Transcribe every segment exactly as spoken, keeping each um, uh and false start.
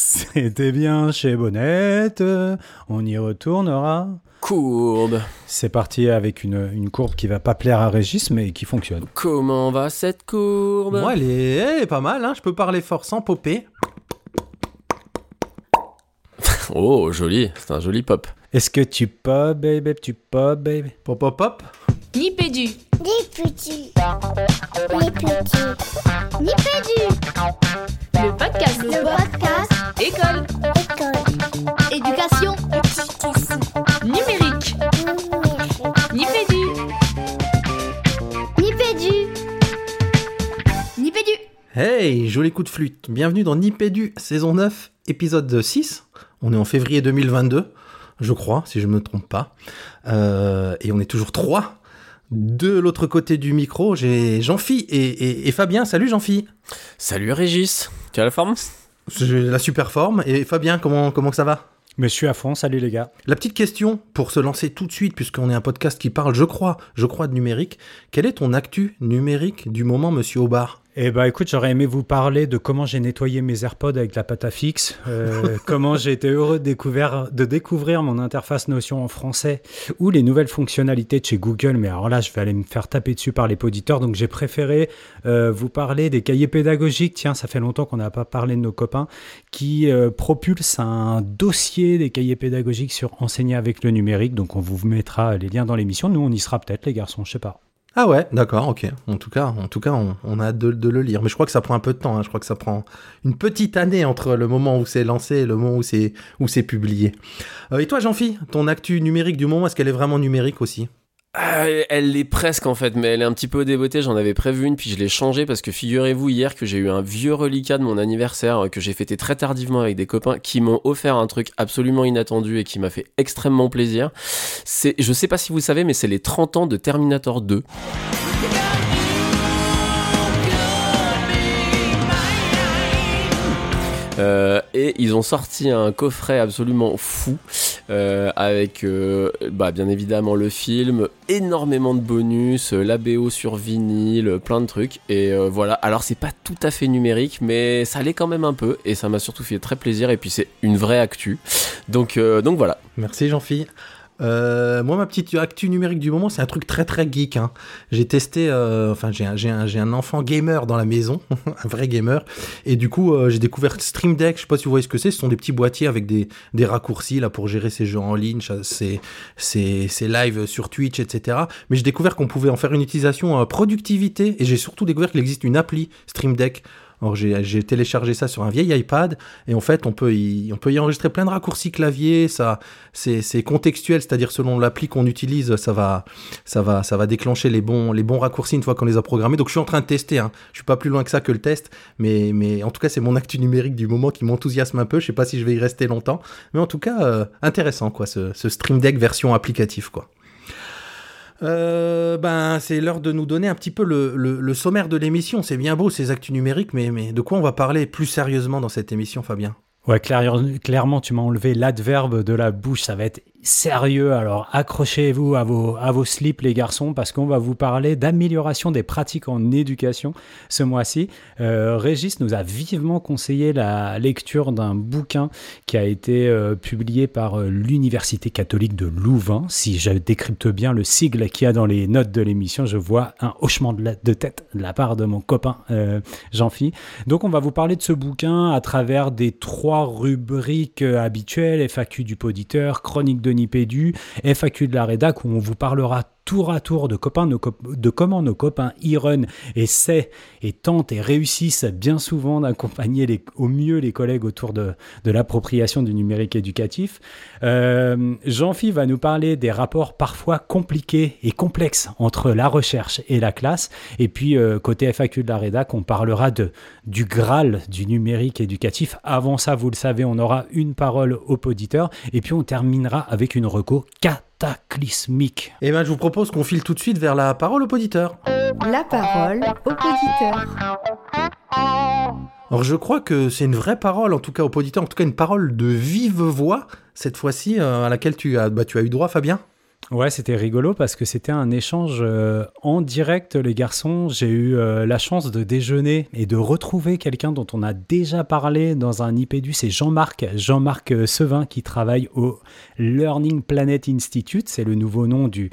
C'était bien chez Bonnette, on y retournera. Courbe. C'est parti avec une, une courbe qui va pas plaire à Régis, mais qui fonctionne. Comment va cette courbe? Moi, elle est, elle est pas mal, hein. Je peux parler fort sans popper. Oh, joli, c'est un joli pop. Est-ce que tu pop, baby, tu pop, baby? Pop, pop, pop. Nipédu. Nipédu. Nipédu. Nipédu. Le podcast. Le podcast. École. École. Éducation. Éducation. Numérique. Nipédu. Nipédu. Nipédu. Hey, joli coup de flûte. Bienvenue dans Nipédu, saison neuf, épisode six. On est en février deux mille vingt-deux, je crois, si je ne me trompe pas. Euh, et on est toujours trois. De l'autre côté du micro, j'ai Jean-Phi et, et, et Fabien. Salut Jean-Phi. Salut Régis. Tu as la forme? J'ai la super forme. Et Fabien, comment, comment ça va? Mais je suis à fond, salut les gars. La petite question, pour se lancer tout de suite, puisqu'on est un podcast qui parle, je crois, je crois de numérique, quelle est ton actu numérique du moment, monsieur Aubard? Eh ben écoute, j'aurais aimé vous parler de comment j'ai nettoyé mes AirPods avec la pâte à fixe, euh, comment j'ai été heureux de découvrir, de découvrir mon interface Notion en français, ou les nouvelles fonctionnalités de chez Google, mais alors là, je vais aller me faire taper dessus par les poditeurs, donc j'ai préféré euh, vous parler des cahiers pédagogiques. Tiens, ça fait longtemps qu'on n'a pas parlé de nos copains, qui euh, propulsent un dossier des cahiers pédagogiques sur Enseigner avec le numérique, donc on vous mettra les liens dans l'émission. Nous, on y sera peut-être, les garçons, je sais pas. Ah ouais, d'accord, ok. En tout cas, en tout cas, on, on a hâte de, de le lire. Mais je crois que ça prend un peu de temps. Hein. Je crois que ça prend une petite année entre le moment où c'est lancé et le moment où c'est où c'est publié. Euh, et toi, Jean-Phi, ton actu numérique du moment, est-ce qu'elle est vraiment numérique aussi? Euh, elle l'est presque en fait, mais elle est un petit peu déboîtée. J'en avais prévu une, puis je l'ai changée parce que figurez-vous hier que j'ai eu un vieux reliquat de mon anniversaire que j'ai fêté très tardivement avec des copains qui m'ont offert un truc absolument inattendu et qui m'a fait extrêmement plaisir. C'est, je sais pas si vous savez, mais c'est les trente ans de Terminator deux. Euh, et ils ont sorti un coffret absolument fou euh, avec euh, bah, bien évidemment le film, énormément de bonus, euh, la B O sur vinyle, plein de trucs et euh, voilà. Alors c'est pas tout à fait numérique mais ça l'est quand même un peu et ça m'a surtout fait très plaisir et puis c'est une vraie actu donc, euh, donc voilà. Merci Jean-Philippe. Euh, moi ma petite actu numérique du moment c'est un truc très très geek hein. J'ai testé euh, enfin j'ai un, j'ai, un, j'ai un enfant gamer dans la maison un vrai gamer et du coup euh, j'ai découvert Stream Deck, je sais pas si vous voyez ce que c'est, ce sont des petits boîtiers avec des, des raccourcis là, pour gérer ses jeux en ligne, ses, ses, ses lives sur Twitch etc, mais j'ai découvert qu'on pouvait en faire une utilisation euh, productivité et j'ai surtout découvert qu'il existe une appli Stream Deck. Alors j'ai, j'ai téléchargé ça sur un vieil iPad et en fait on peut y, on peut y enregistrer plein de raccourcis clavier, ça c'est, c'est contextuel, c'est-à-dire selon l'appli qu'on utilise ça va, ça va, ça va déclencher les bons, les bons raccourcis une fois qu'on les a programmés, donc je suis en train de tester, hein. Je suis pas plus loin que ça que le test mais, mais en tout cas c'est mon actu numérique du moment qui m'enthousiasme un peu, je sais pas si je vais y rester longtemps mais en tout cas euh, intéressant quoi, ce, ce Stream Deck version applicatif quoi. Euh, ben, c'est l'heure de nous donner un petit peu le, le, le sommaire de l'émission. C'est bien beau ces actus numériques, mais, mais de quoi on va parler plus sérieusement dans cette émission, Fabien? Ouais, clair, clairement, tu m'as enlevé l'adverbe de la bouche, ça va être sérieux, alors accrochez-vous à vos, à vos slips les garçons, parce qu'on va vous parler d'amélioration des pratiques en éducation ce mois-ci. Euh, Régis nous a vivement conseillé la lecture d'un bouquin qui a été euh, publié par euh, l'Université catholique de Louvain. Si je décrypte bien le sigle qu'il y a dans les notes de l'émission, je vois un hochement de, la, de tête de la part de mon copain euh, Jean-Phi. Donc on va vous parler de ce bouquin à travers des trois rubriques habituelles, F A Q du poditeur, chronique de Nipédu, F A Q de la rédac où on vous parlera tour à tour de, copains, nos cop- de comment nos copains y-run et sait et tentent et réussissent bien souvent d'accompagner les, au mieux les collègues autour de, de l'appropriation du numérique éducatif. Euh, Jean-Phi va nous parler des rapports parfois compliqués et complexes entre la recherche et la classe. Et puis, euh, côté F A Q de la rédac, on parlera de, du Graal du numérique éducatif. Avant ça, vous le savez, on aura une parole aux auditeurs. Et puis, on terminera avec une reco quatre. Cataclysmique. Eh bien, je vous propose qu'on file tout de suite vers la parole aux auditeurs. La parole aux auditeurs. Alors, je crois que c'est une vraie parole, en tout cas aux auditeurs, en tout cas une parole de vive voix, cette fois-ci, euh, à laquelle tu as, bah, tu as eu droit, Fabien. Ouais, c'était rigolo parce que c'était un échange euh, en direct, les garçons. J'ai eu euh, la chance de déjeuner et de retrouver quelqu'un dont on a déjà parlé dans un Nipédu. C'est Jean-Marc, Jean-Marc Sevin, qui travaille au Learning Planet Institute. C'est le nouveau nom du,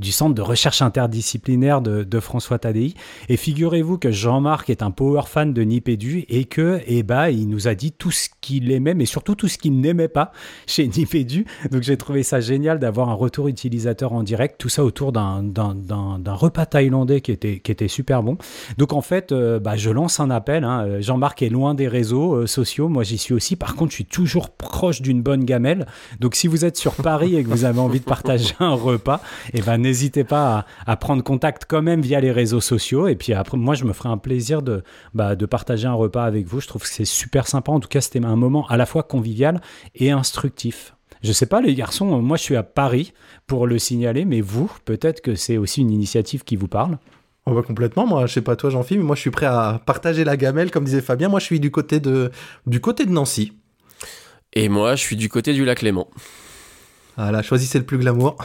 du Centre de Recherche Interdisciplinaire de, de François Taddeï. Et figurez-vous que Jean-Marc est un power fan de Nipédu et que, eh ben, il nous a dit tout ce qu'il aimait, mais surtout tout ce qu'il n'aimait pas chez Nipédu. Donc j'ai trouvé ça génial d'avoir un retour utilisateur en direct, tout ça autour d'un, d'un, d'un, d'un repas thaïlandais qui était, qui était super bon. Donc en fait, euh, bah, je lance un appel, hein. Jean-Marc est loin des réseaux euh, sociaux, moi j'y suis aussi. Par contre, je suis toujours proche d'une bonne gamelle. Donc si vous êtes sur Paris et que vous avez envie de partager un repas, eh ben, n'hésitez pas à, à prendre contact quand même via les réseaux sociaux. Et puis après, moi je me ferai un plaisir de, bah, de partager un repas avec vous. Je trouve que c'est super sympa. En tout cas, c'était un moment à la fois convivial et instructif. Je sais pas les garçons, moi je suis à Paris pour le signaler, mais vous, peut-être que c'est aussi une initiative qui vous parle. Oh bah complètement, moi je sais pas toi Jean-Philippe, mais moi je suis prêt à partager la gamelle comme disait Fabien. Moi je suis du côté de, du côté de Nancy. Et moi je suis du côté du Lac Léman. Voilà, choisissez le plus glamour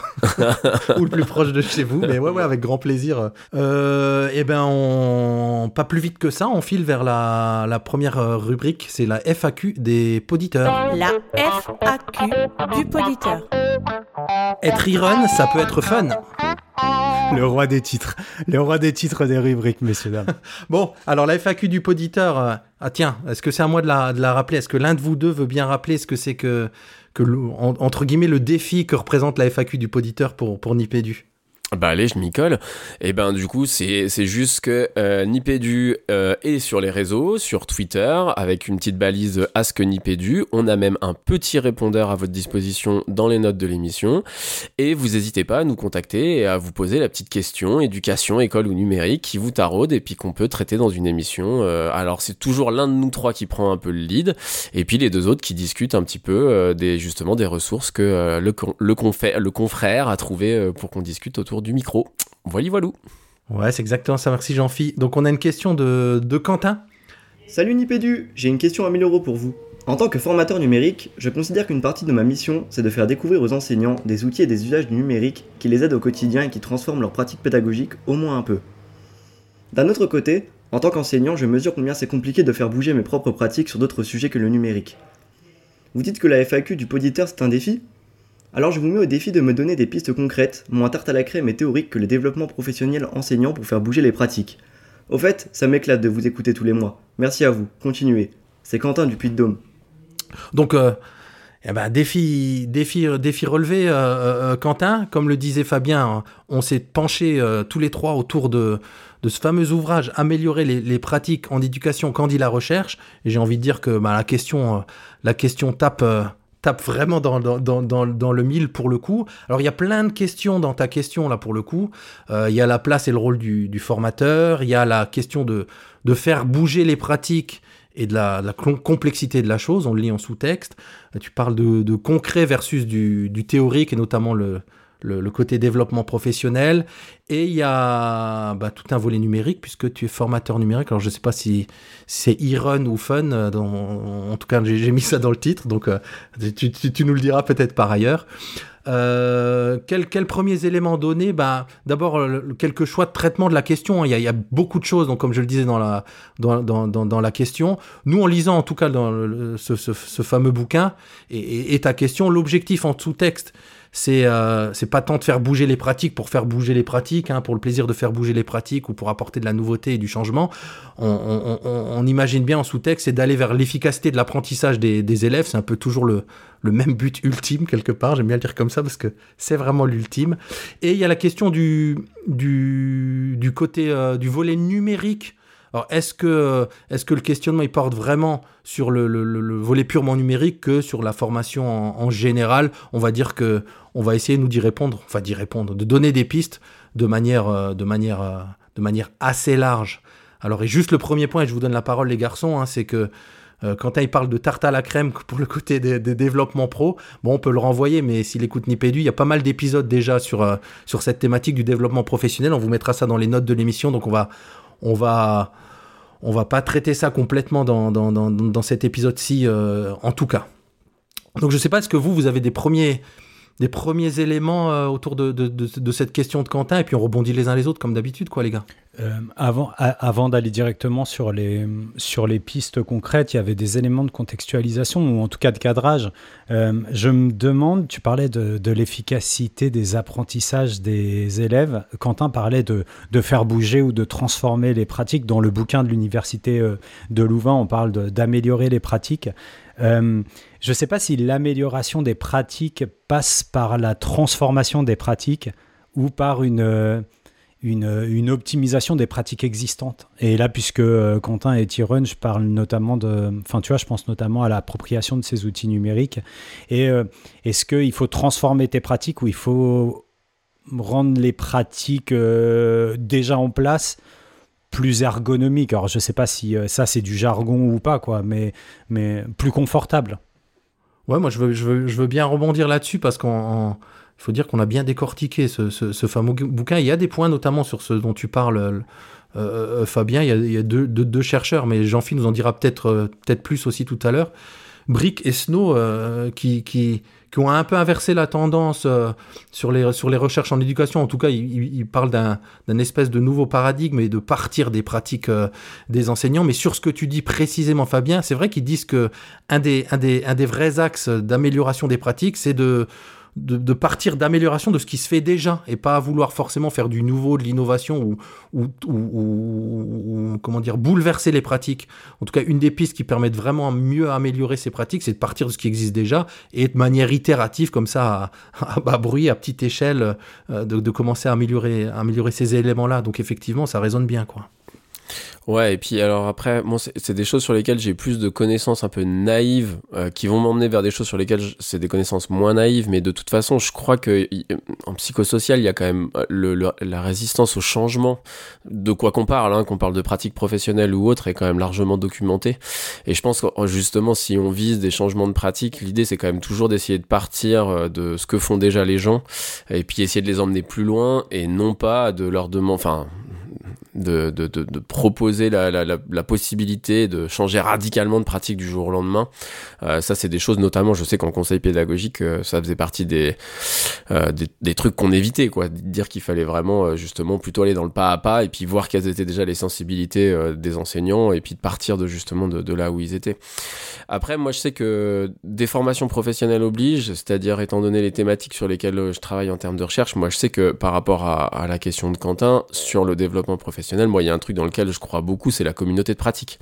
ou le plus proche de chez vous, mais ouais, ouais, avec grand plaisir. Euh, eh ben, on... pas plus vite que ça, on file vers la, la première rubrique, c'est la F A Q des poditeurs. La F A Q du poditeur. Être iron, ça peut être fun. Le roi des titres, le roi des titres des rubriques, messieurs dames. Bon, alors la F A Q du poditeur. Euh... Ah tiens, est-ce que c'est à moi de la, de la rappeler ? Est-ce que l'un de vous deux veut bien rappeler ce que c'est que que le, entre guillemets le défi que représente la F A Q du poditeur pour, pour Nipédu. Bah allez, je m'y colle. Et ben du coup, c'est, c'est juste que euh, Nipédu euh, est sur les réseaux, sur Twitter, avec une petite balise Ask Nipédu. On a même un petit répondeur à votre disposition dans les notes de l'émission. Et vous n'hésitez pas à nous contacter et à vous poser la petite question, éducation, école ou numérique, qui vous taraude et puis qu'on peut traiter dans une émission. Euh, alors c'est toujours l'un de nous trois qui prend un peu le lead, et puis les deux autres qui discutent un petit peu euh, des justement des ressources que euh, le, le, confrère, le confrère a trouvé euh, pour qu'on discute autour du micro. Voili, voilou. Ouais, c'est exactement ça. Merci, Jean-Phi. Donc, on a une question de, de Quentin. Salut, Nipédu. J'ai une question à mille euros pour vous. En tant que formateur numérique, je considère qu'une partie de ma mission, c'est de faire découvrir aux enseignants des outils et des usages du numérique qui les aident au quotidien et qui transforment leurs pratiques pédagogiques au moins un peu. D'un autre côté, en tant qu'enseignant, je mesure combien c'est compliqué de faire bouger mes propres pratiques sur d'autres sujets que le numérique. Vous dites que la F A Q du poditeur, c'est un défi ? Alors je vous mets au défi de me donner des pistes concrètes, moins tarte à la crème et théorique que le développement professionnel enseignant pour faire bouger les pratiques. Au fait, ça m'éclate de vous écouter tous les mois. Merci à vous, continuez. C'est Quentin du Puy-de-Dôme. Donc, euh, eh ben, défi, défi, défi relevé, euh, euh, Quentin. Comme le disait Fabien, on s'est penchés euh, tous les trois autour de, de ce fameux ouvrage « Améliorer les, les pratiques en éducation : qu'en dit la recherche ?» Et j'ai envie de dire que bah, la, question, euh, la question tape... Euh, tape vraiment dans, dans, dans, dans le mille pour le coup. Alors, il y a plein de questions dans ta question, là, pour le coup. Euh, il y a la place et le rôle du, du formateur. Il y a la question de, de faire bouger les pratiques et de la, de la complexité de la chose. On le lit en sous-texte. Tu parles de, de concret versus du, du théorique et notamment le, le, le côté développement professionnel. Et il y a bah, tout un volet numérique puisque tu es formateur numérique. Alors, je ne sais pas si, si c'est e-run ou fun. Euh, dans, en tout cas, j'ai, j'ai mis ça dans le titre. Donc, euh, tu, tu, tu nous le diras peut-être par ailleurs. Euh, quels quel premiers éléments donner bah, d'abord, le, quelques choix de traitement de la question. Il y a, il y a beaucoup de choses, donc, comme je le disais dans la, dans, dans, dans, dans la question. Nous, en lisant en tout cas dans le, ce, ce, ce fameux bouquin et, et, et ta question, l'objectif en sous-texte, c'est, euh, c'est pas tant de faire bouger les pratiques pour faire bouger les pratiques, pour le plaisir de faire bouger les pratiques ou pour apporter de la nouveauté et du changement. On, on, on, on imagine bien en sous-texte, c'est d'aller vers l'efficacité de l'apprentissage des, des élèves. C'est un peu toujours le, le même but ultime, quelque part. J'aime bien le dire comme ça parce que c'est vraiment l'ultime. Et il y a la question du, du, du côté, euh, du volet numérique. Alors, est-ce que, est-ce que le questionnement, il porte vraiment sur le, le, le volet purement numérique que sur la formation en, en général ? On va dire que, on va essayer nous d'y répondre, enfin d'y répondre, de donner des pistes de manière, de manière, de manière assez large. Alors, et juste le premier point, et je vous donne la parole, les garçons, hein, c'est que euh, Quentin, il parle de tarte à la crème pour le côté des, des développements pro. Bon, on peut le renvoyer, mais s'il écoute Nipédu, il y a pas mal d'épisodes déjà sur, euh, sur cette thématique du développement professionnel. On vous mettra ça dans les notes de l'émission, donc on va... On va, on va pas traiter ça complètement dans, dans, dans, dans cet épisode-ci, euh, en tout cas. Donc, je sais pas, est-ce que vous, vous avez des premiers, des premiers éléments euh, autour de, de, de, de cette question de Quentin, et puis on rebondit les uns les autres comme d'habitude, quoi, les gars. Euh, avant à, avant d'aller directement sur les, sur les pistes concrètes, il y avait des éléments de contextualisation, ou en tout cas de cadrage. Euh, je me demande, tu parlais de, de l'efficacité des apprentissages des élèves. Quentin parlait de, de faire bouger ou de transformer les pratiques. Dans le bouquin de l'Université de Louvain, on parle de, d'améliorer les pratiques. Euh, je ne sais pas si l'amélioration des pratiques passe par la transformation des pratiques ou par une, une, une optimisation des pratiques existantes. Et là, puisque Quentin et Tyrone, je parle notamment de, enfin, tu vois, je pense notamment à l'appropriation de ces outils numériques. Et euh, est-ce qu'il faut transformer tes pratiques ou il faut rendre les pratiques euh, déjà en place plus ergonomique. Alors, je ne sais pas si euh, ça, c'est du jargon ou pas, quoi, mais, mais plus confortable. Ouais, moi, je veux, je veux, je veux bien rebondir là-dessus parce qu'il faut dire qu'on a bien décortiqué ce, ce, ce fameux bouquin. Il y a des points, notamment sur ce dont tu parles, euh, Fabien. Il y a, il y a deux, deux, deux chercheurs, mais Jean-Philippe nous en dira peut-être, peut-être plus aussi tout à l'heure. Brick et Snow, euh, qui... qui qui ont un peu inversé la tendance euh, sur, les, sur les recherches en éducation. En tout cas, ils il parlent d'un, d'un espèce de nouveau paradigme et de partir des pratiques euh, des enseignants. Mais sur ce que tu dis précisément, Fabien, c'est vrai qu'ils disent que un des, un des, un des vrais axes d'amélioration des pratiques, c'est de, de, de partir d'amélioration de ce qui se fait déjà et pas vouloir forcément faire du nouveau, de l'innovation ou, ou, ou, ou, ou comment dire, bouleverser les pratiques. En tout cas, une des pistes qui permettent vraiment mieux améliorer ces pratiques, c'est de partir de ce qui existe déjà et de manière itérative comme ça, à, à, à bruit, à petite échelle, euh, de, de commencer à améliorer, à améliorer ces éléments-là. Donc effectivement, ça résonne bien, quoi. Ouais, et puis alors après, bon, c'est, c'est des choses sur lesquelles j'ai plus de connaissances un peu naïves euh, qui vont m'emmener vers des choses sur lesquelles je, c'est des connaissances moins naïves, mais de toute façon, je crois que en psychosocial, il y a quand même le, le, la résistance au changement, de quoi qu'on parle, hein, qu'on parle de pratiques professionnelles ou autres, est quand même largement documentée. Et je pense que justement, si on vise des changements de pratiques, l'idée c'est quand même toujours d'essayer de partir de ce que font déjà les gens et puis essayer de les emmener plus loin et non pas de leur demander, enfin, de, de, de, de proposer La, la, la, la possibilité de changer radicalement de pratique du jour au lendemain. Euh, ça, c'est des choses, notamment, je sais qu'en conseil pédagogique, euh, ça faisait partie des, euh, des, des trucs qu'on évitait, quoi. Dire qu'il fallait vraiment, euh, justement, plutôt aller dans le pas à pas et puis voir quelles étaient déjà les sensibilités euh, des enseignants et puis de partir de, justement, de, de là où ils étaient. Après, moi, je sais que des formations professionnelles obligent, c'est-à-dire, étant donné les thématiques sur lesquelles je travaille en termes de recherche, moi, je sais que par rapport à, à la question de Quentin, sur le développement professionnel, moi, il y a un truc dans lequel je crois beaucoup, c'est la communauté de pratique.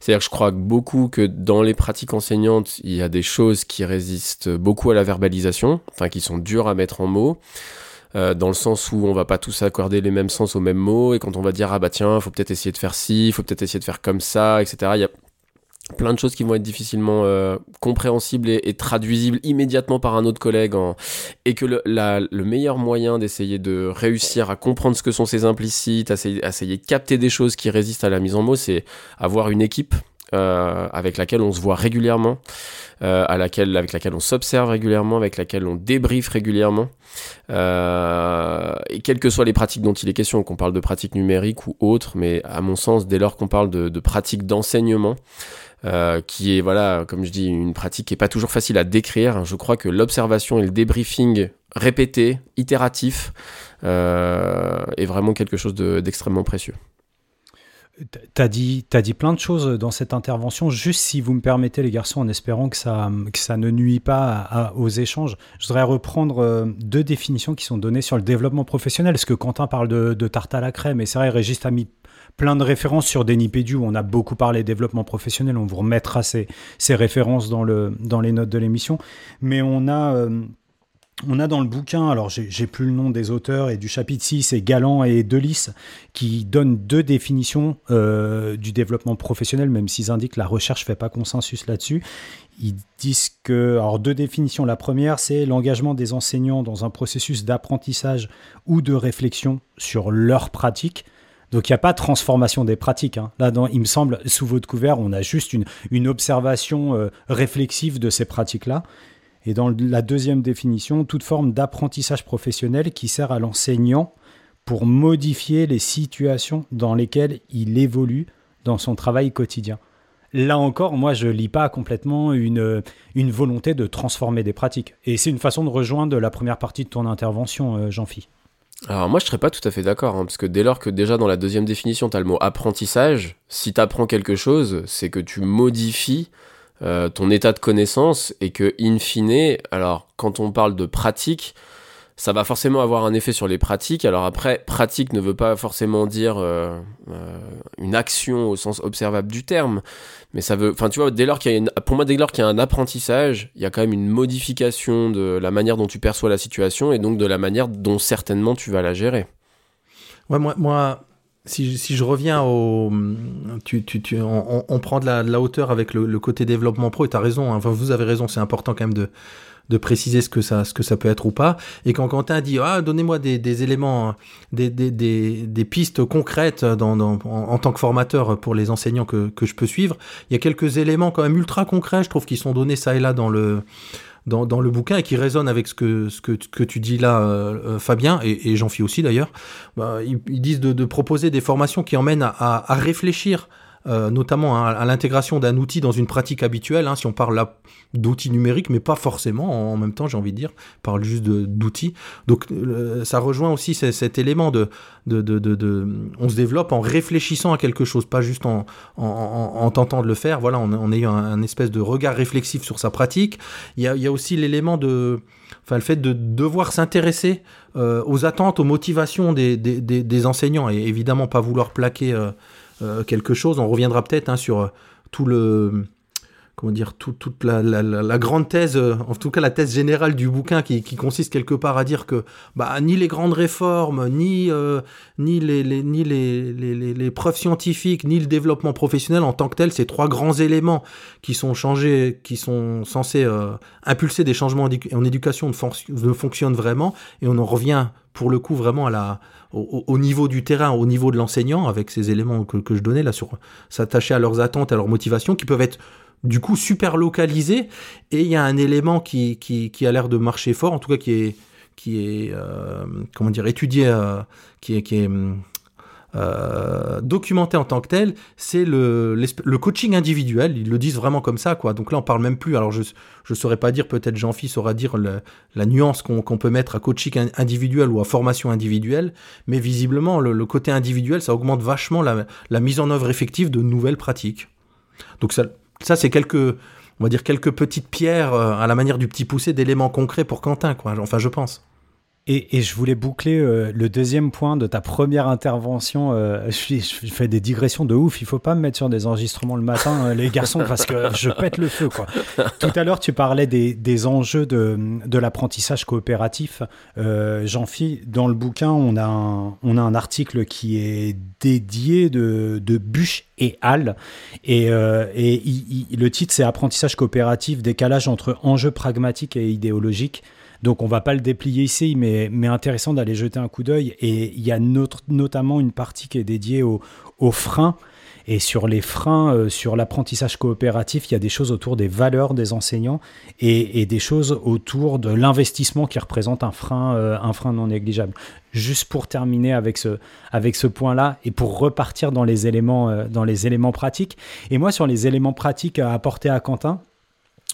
C'est-à-dire que je crois beaucoup que dans les pratiques enseignantes, il y a des choses qui résistent beaucoup à la verbalisation, enfin qui sont dures à mettre en mots. Euh, dans le sens où on va pas tous accorder les mêmes sens aux mêmes mots, et quand on va dire ah bah tiens, faut peut-être essayer de faire ci, faut peut-être essayer de faire comme ça, et cetera. Il y a plein de choses qui vont être difficilement euh, compréhensibles et, et traduisibles immédiatement par un autre collègue en... et que le, la, le meilleur moyen d'essayer de réussir à comprendre ce que sont ces implicites, essayer, essayer de capter des choses qui résistent à la mise en mots, c'est avoir une équipe euh, avec laquelle on se voit régulièrement, euh, à laquelle, avec laquelle on s'observe régulièrement, avec laquelle on débriefe régulièrement. Euh, et quelles que soient les pratiques dont il est question, qu'on parle de pratiques numériques ou autres, mais à mon sens, dès lors qu'on parle de, de pratiques d'enseignement, Euh, qui est, voilà, comme je dis, une pratique qui n'est pas toujours facile à décrire. Je crois que l'observation et le débriefing répété, itératif, euh, est vraiment quelque chose de, d'extrêmement précieux. T'as dit, t'as dit plein de choses dans cette intervention. Juste si vous me permettez, les garçons, en espérant que ça, que ça ne nuit pas à, à, aux échanges, je voudrais reprendre deux définitions qui sont données sur le développement professionnel. Parce que Quentin parle de, de tarte à la crème, et c'est vrai, Régis a mis plein de références sur des Nipédu où on a beaucoup parlé développement professionnel. On vous remettra ces, ces références dans, le, dans les notes de l'émission. Mais on a... Euh, On a dans le bouquin, alors j'ai, j'ai plus le nom des auteurs et du chapitre six, et Galland et Delis, qui donnent deux définitions euh, du développement professionnel, même s'ils indiquent que la recherche ne fait pas consensus là-dessus. Ils disent que, alors deux définitions, la première c'est l'engagement des enseignants dans un processus d'apprentissage ou de réflexion sur leurs pratiques. Donc, il n'y a pas de transformation des pratiques. Hein. Là, dans, il me semble, sous votre couvert, on a juste une, une observation euh, réflexive de ces pratiques-là. Et dans la deuxième définition, toute forme d'apprentissage professionnel qui sert à l'enseignant pour modifier les situations dans lesquelles il évolue dans son travail quotidien. là encore, moi, je ne lis pas complètement une, une volonté de transformer des pratiques. Et c'est une façon de rejoindre la première partie de ton intervention, Jean-Phi. Alors moi, je ne serais pas tout à fait d'accord, hein, parce que dès lors que déjà dans la deuxième définition, tu as le mot « apprentissage », si tu apprends quelque chose, c'est que tu modifies euh, ton état de connaissance et que, in fine, alors quand on parle de pratique, ça va forcément avoir un effet sur les pratiques. Alors après, pratique ne veut pas forcément dire euh, euh, une action au sens observable du terme, mais ça veut, enfin tu vois, dès lors qu'il y a une, pour moi dès lors qu'il y a un apprentissage, il y a quand même une modification de la manière dont tu perçois la situation et donc de la manière dont certainement tu vas la gérer. Ouais, moi, moi, si je, si je reviens au, tu, tu, tu, on, on prend de la, de la hauteur avec le, le côté développement pro. Et t'as raison. Hein, enfin, vous avez raison. C'est important quand même de de préciser ce que ça, ce que ça peut être ou pas. Et quand Quentin dit, ah, donnez-moi des, des éléments, des, des, des, des pistes concrètes dans, dans, en, en tant que formateur pour les enseignants que, que je peux suivre, il y a quelques éléments quand même ultra concrets, je trouve, qui sont donnés ça et là dans le, dans, dans le bouquin et qui résonnent avec ce que, ce que, que tu dis là, euh, Fabien, et, et Jean-Phi aussi d'ailleurs. Bah, ils, ils disent de, de proposer des formations qui emmènent à, à, à réfléchir Euh, notamment à, à l'intégration d'un outil dans une pratique habituelle, hein, si on parle là d'outils numériques, mais pas forcément en, en même temps, j'ai envie de dire, on parle juste de, d'outils. Donc euh, ça rejoint aussi c- cet élément de, de, de, de, de... On se développe en réfléchissant à quelque chose, pas juste en, en, en, en tentant de le faire, voilà, on, on a eu un, un espèce de regard réflexif sur sa pratique. Il y a, il y a aussi l'élément de... Enfin, le fait de devoir s'intéresser euh, aux attentes, aux motivations des, des, des, des enseignants, et évidemment pas vouloir plaquer... Euh, Euh, quelque chose, on reviendra peut-être hein, sur euh, tout le, comment dire, tout, toute la, la, la grande thèse, euh, en tout cas la thèse générale du bouquin qui, qui consiste quelque part à dire que bah, ni les grandes réformes, ni, euh, ni, les, les, ni les, les, les, les preuves scientifiques, ni le développement professionnel en tant que tel, ces trois grands éléments qui sont changés, qui sont censés euh, impulser des changements en, édu- en éducation ne, fon- ne fonctionnent vraiment, et on en revient pour le coup vraiment à la... Au, au niveau du terrain, au niveau de l'enseignant, avec ces éléments que, que je donnais là, sur s'attacher à leurs attentes, à leurs motivations, qui peuvent être du coup super localisées. Et il y a un élément qui, qui, qui a l'air de marcher fort, en tout cas qui est, qui est euh, comment dire, étudié, euh, qui est, qui est euh, documenté en tant que tel, c'est le, le coaching individuel. Ils le disent vraiment comme ça, quoi. Donc là, on parle même plus. Alors je je saurais pas dire, peut-être Jean-Phi saura dire le, la nuance qu'on, qu'on peut mettre à coaching individuel ou à formation individuelle, mais visiblement, le, le côté individuel, ça augmente vachement la, la mise en œuvre effective de nouvelles pratiques. Donc ça, ça c'est quelques, on va dire quelques petites pierres à la manière du petit poussé d'éléments concrets pour Quentin, quoi. Enfin, je pense. Et, et je voulais boucler euh, le deuxième point de ta première intervention. Euh, je, suis, je fais des digressions de ouf. Il faut pas me mettre sur des enregistrements le matin, hein, les garçons, parce que je pète le feu, quoi. Tout à l'heure, tu parlais des, des enjeux de, de l'apprentissage coopératif. Euh, Jean-Phi, dans le bouquin, on a un, on a un article qui est dédié de, de bûches et halles. Et, euh, et il, il, le titre, c'est « Apprentissage coopératif, décalage entre enjeux pragmatiques et idéologiques ». Donc, on ne va pas le déplier ici, mais, mais intéressant d'aller jeter un coup d'œil. Et il y a notre, notamment une partie qui est dédiée aux au freins. Et sur les freins, euh, sur l'apprentissage coopératif, il y a des choses autour des valeurs des enseignants et, et des choses autour de l'investissement qui représente un frein, euh, un frein non négligeable. Juste pour terminer avec ce, avec ce point-là et pour repartir dans les, éléments, euh, dans les éléments pratiques. Et moi, sur les éléments pratiques à apporter à Quentin,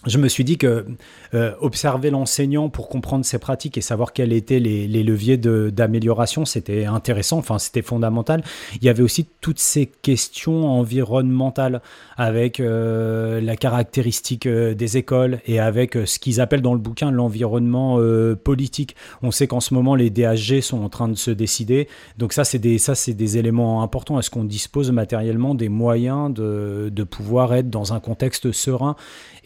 je me suis dit que euh, observer l'enseignant pour comprendre ses pratiques et savoir quels étaient les, les leviers de, d'amélioration, c'était intéressant, enfin c'était fondamental. Il y avait aussi toutes ces questions environnementales avec euh, la caractéristique euh, des écoles et avec euh, ce qu'ils appellent dans le bouquin l'environnement euh, politique. On sait qu'en ce moment les D H G sont en train de se décider, donc ça c'est des, ça, c'est des éléments importants. Est-ce qu'on dispose matériellement des moyens de, de pouvoir être dans un contexte serein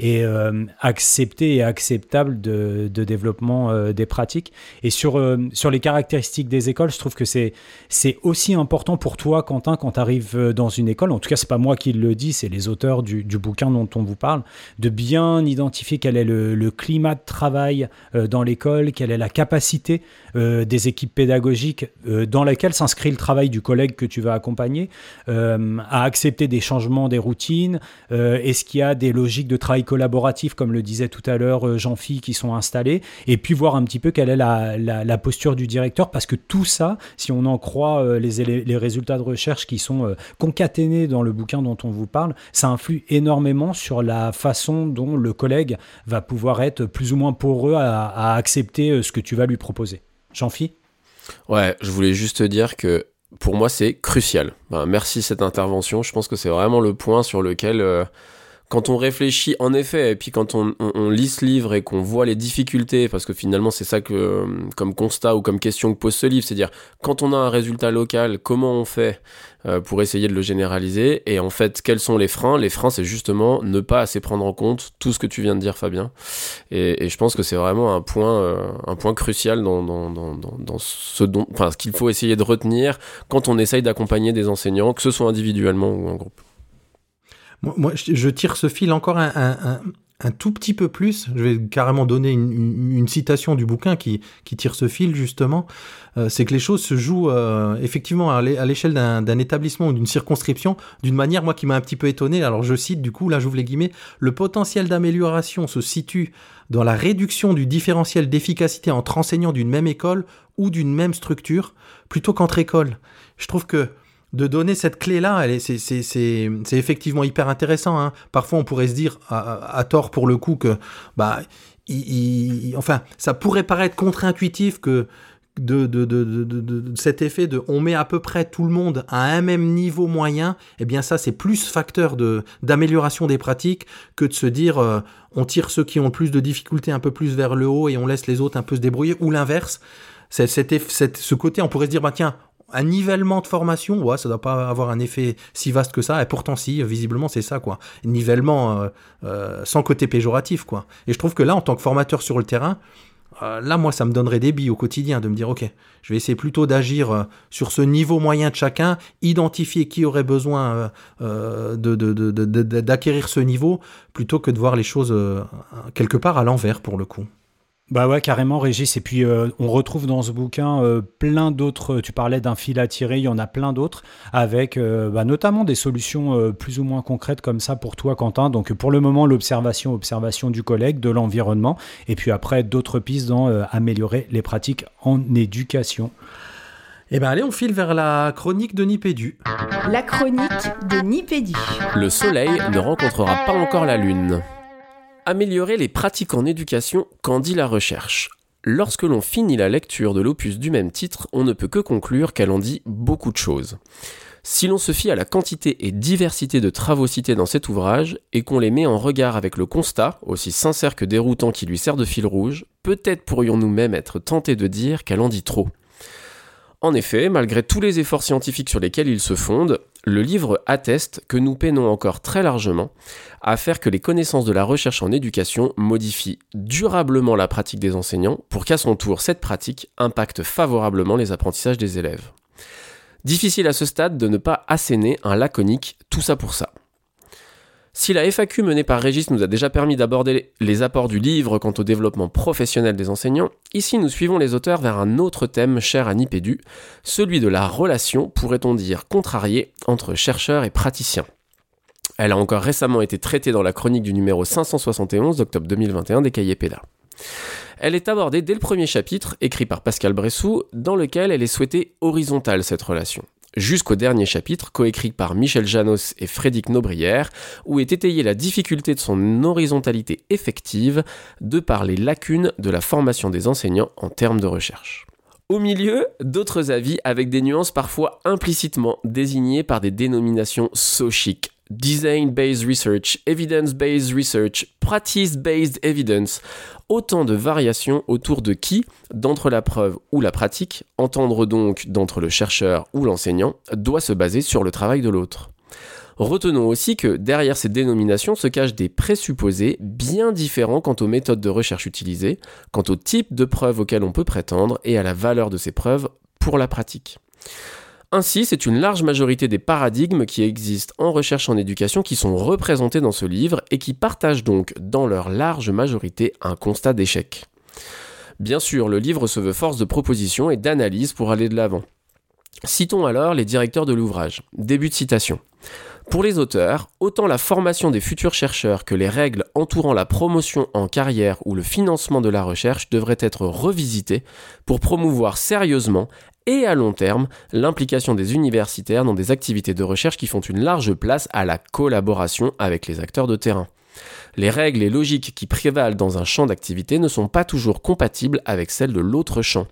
et euh, accepté et acceptable de, de développement euh, des pratiques. Et sur, euh, sur les caractéristiques des écoles, je trouve que c'est, c'est aussi important pour toi, Quentin, quand tu arrives dans une école, en tout cas, c'est pas moi qui le dis, c'est les auteurs du, du bouquin dont on vous parle, de bien identifier quel est le, le climat de travail euh, dans l'école, quelle est la capacité euh, des équipes pédagogiques euh, dans laquelle s'inscrit le travail du collègue que tu vas accompagner, euh, à accepter des changements des routines, euh, est-ce qu'il y a des logiques de travail collaboratif impératifs, comme le disait tout à l'heure Jean-Philippe, qui sont installés, et puis voir un petit peu quelle est la, la, la posture du directeur, parce que tout ça, si on en croit les, les résultats de recherche qui sont concaténés dans le bouquin dont on vous parle, ça influe énormément sur la façon dont le collègue va pouvoir être plus ou moins poreux à, à accepter ce que tu vas lui proposer. Jean-Philippe ? Ouais, je voulais juste te dire que pour moi, c'est crucial. Ben, merci cette intervention. Je pense que c'est vraiment le point sur lequel, euh, quand on réfléchit, en effet, et puis quand on, on, on lit ce livre et qu'on voit les difficultés, parce que finalement, c'est ça que, comme constat ou comme question que pose ce livre, c'est-à-dire, quand on a un résultat local, comment on fait euh, pour essayer de le généraliser ? Et en fait, quels sont les freins ? Les freins, c'est justement ne pas assez prendre en compte tout ce que tu viens de dire, Fabien. Et, et je pense que c'est vraiment un point, euh, un point crucial dans, dans, dans, dans ce don, enfin, ce qu'il faut essayer de retenir quand on essaye d'accompagner des enseignants, que ce soit individuellement ou en groupe. Moi, je tire ce fil encore un, un, un, un tout petit peu plus. Je vais carrément donner une, une, une citation du bouquin qui, qui tire ce fil, justement. Euh, c'est que les choses se jouent euh, effectivement à l'échelle d'un, d'un établissement ou d'une circonscription, d'une manière, moi, qui m'a un petit peu étonné. Alors, je cite, du coup, là, j'ouvre les guillemets, « Le potentiel d'amélioration se situe dans la réduction du différentiel d'efficacité entre enseignants d'une même école ou d'une même structure, plutôt qu'entre écoles. » Je trouve que de donner cette clé-là, elle est, c'est, c'est, c'est, c'est effectivement hyper intéressant. Hein. Parfois, on pourrait se dire, à, à tort pour le coup, que bah, il, il, enfin, ça pourrait paraître contre-intuitif que de, de, de, de, de, de cet effet de on met à peu près tout le monde à un même niveau moyen. Eh bien, ça, c'est plus facteur de, d'amélioration des pratiques que de se dire euh, on tire ceux qui ont le plus de difficultés un peu plus vers le haut et on laisse les autres un peu se débrouiller, ou l'inverse. C'est, c'est, c'est, ce côté, on pourrait se dire, bah, tiens, un nivellement de formation, ouais, ça doit pas avoir un effet si vaste que ça, et pourtant si, visiblement c'est ça, quoi. Nivellement euh, euh, sans côté péjoratif, quoi. Et je trouve que là, en tant que formateur sur le terrain, euh, là, moi, ça me donnerait des billes au quotidien de me dire, ok, je vais essayer plutôt d'agir euh, sur ce niveau moyen de chacun, identifier qui aurait besoin euh, de, de, de, de, de, d'acquérir ce niveau, plutôt que de voir les choses euh, quelque part à l'envers, pour le coup. Bah ouais, carrément, Régis. Et puis, euh, on retrouve dans ce bouquin euh, plein d'autres... Tu parlais d'un fil à tirer, il y en a plein d'autres, avec euh, bah, notamment des solutions euh, plus ou moins concrètes comme ça pour toi, Quentin. Donc, pour le moment, l'observation, observation du collègue, de l'environnement. Et puis après, d'autres pistes dans euh, améliorer les pratiques en éducation. Eh bien, allez, on file vers la chronique de Nipédu. La chronique de Nipédu. Le soleil ne rencontrera pas encore la lune. Améliorer les pratiques en éducation, qu'en dit la recherche ? Lorsque l'on finit la lecture de l'opus du même titre, on ne peut que conclure qu'elle en dit beaucoup de choses. Si l'on se fie à la quantité et diversité de travaux cités dans cet ouvrage, et qu'on les met en regard avec le constat, aussi sincère que déroutant qui lui sert de fil rouge, peut-être pourrions-nous même être tentés de dire qu'elle en dit trop. En effet, malgré tous les efforts scientifiques sur lesquels il se fonde, le livre atteste que nous peinons encore très largement à faire que les connaissances de la recherche en éducation modifient durablement la pratique des enseignants pour qu'à son tour, cette pratique impacte favorablement les apprentissages des élèves. Difficile à ce stade de ne pas asséner un laconique « tout ça pour ça ». Si la F A Q menée par Régis nous a déjà permis d'aborder les apports du livre quant au développement professionnel des enseignants, ici nous suivons les auteurs vers un autre thème cher à Nipédu, celui de la relation, pourrait-on dire contrariée, entre chercheurs et praticiens. Elle a encore récemment été traitée dans la chronique du numéro cinq cent soixante et onze d'octobre deux mille vingt et un des Cahiers Péda. Elle est abordée dès le premier chapitre, écrit par Pascal Bressou, dans lequel elle est souhaitée horizontale cette relation. Jusqu'au dernier chapitre, coécrit par Michel Janos et Frédéric Nobrière, où est étayée la difficulté de son horizontalité effective de par les lacunes de la formation des enseignants en termes de recherche. Au milieu, d'autres avis avec des nuances parfois implicitement désignées par des dénominations so chic. Design-based research, evidence-based research, practice-based evidence, autant de variations autour de qui, d'entre la preuve ou la pratique, entendre donc d'entre le chercheur ou l'enseignant, doit se baser sur le travail de l'autre. Retenons aussi que derrière ces dénominations se cachent des présupposés bien différents quant aux méthodes de recherche utilisées, quant au type de preuve auquel on peut prétendre et à la valeur de ces preuves pour la pratique. Ainsi, c'est une large majorité des paradigmes qui existent en recherche en éducation qui sont représentés dans ce livre et qui partagent donc, dans leur large majorité, un constat d'échec. Bien sûr, le livre se veut force de propositions et d'analyses pour aller de l'avant. Citons alors les directeurs de l'ouvrage. Début de citation. Pour les auteurs, autant la formation des futurs chercheurs que les règles entourant la promotion en carrière ou le financement de la recherche devraient être revisitées pour promouvoir sérieusement et à long terme l'implication des universitaires dans des activités de recherche qui font une large place à la collaboration avec les acteurs de terrain. Les règles et logiques qui prévalent dans un champ d'activité ne sont pas toujours compatibles avec celles de l'autre champ.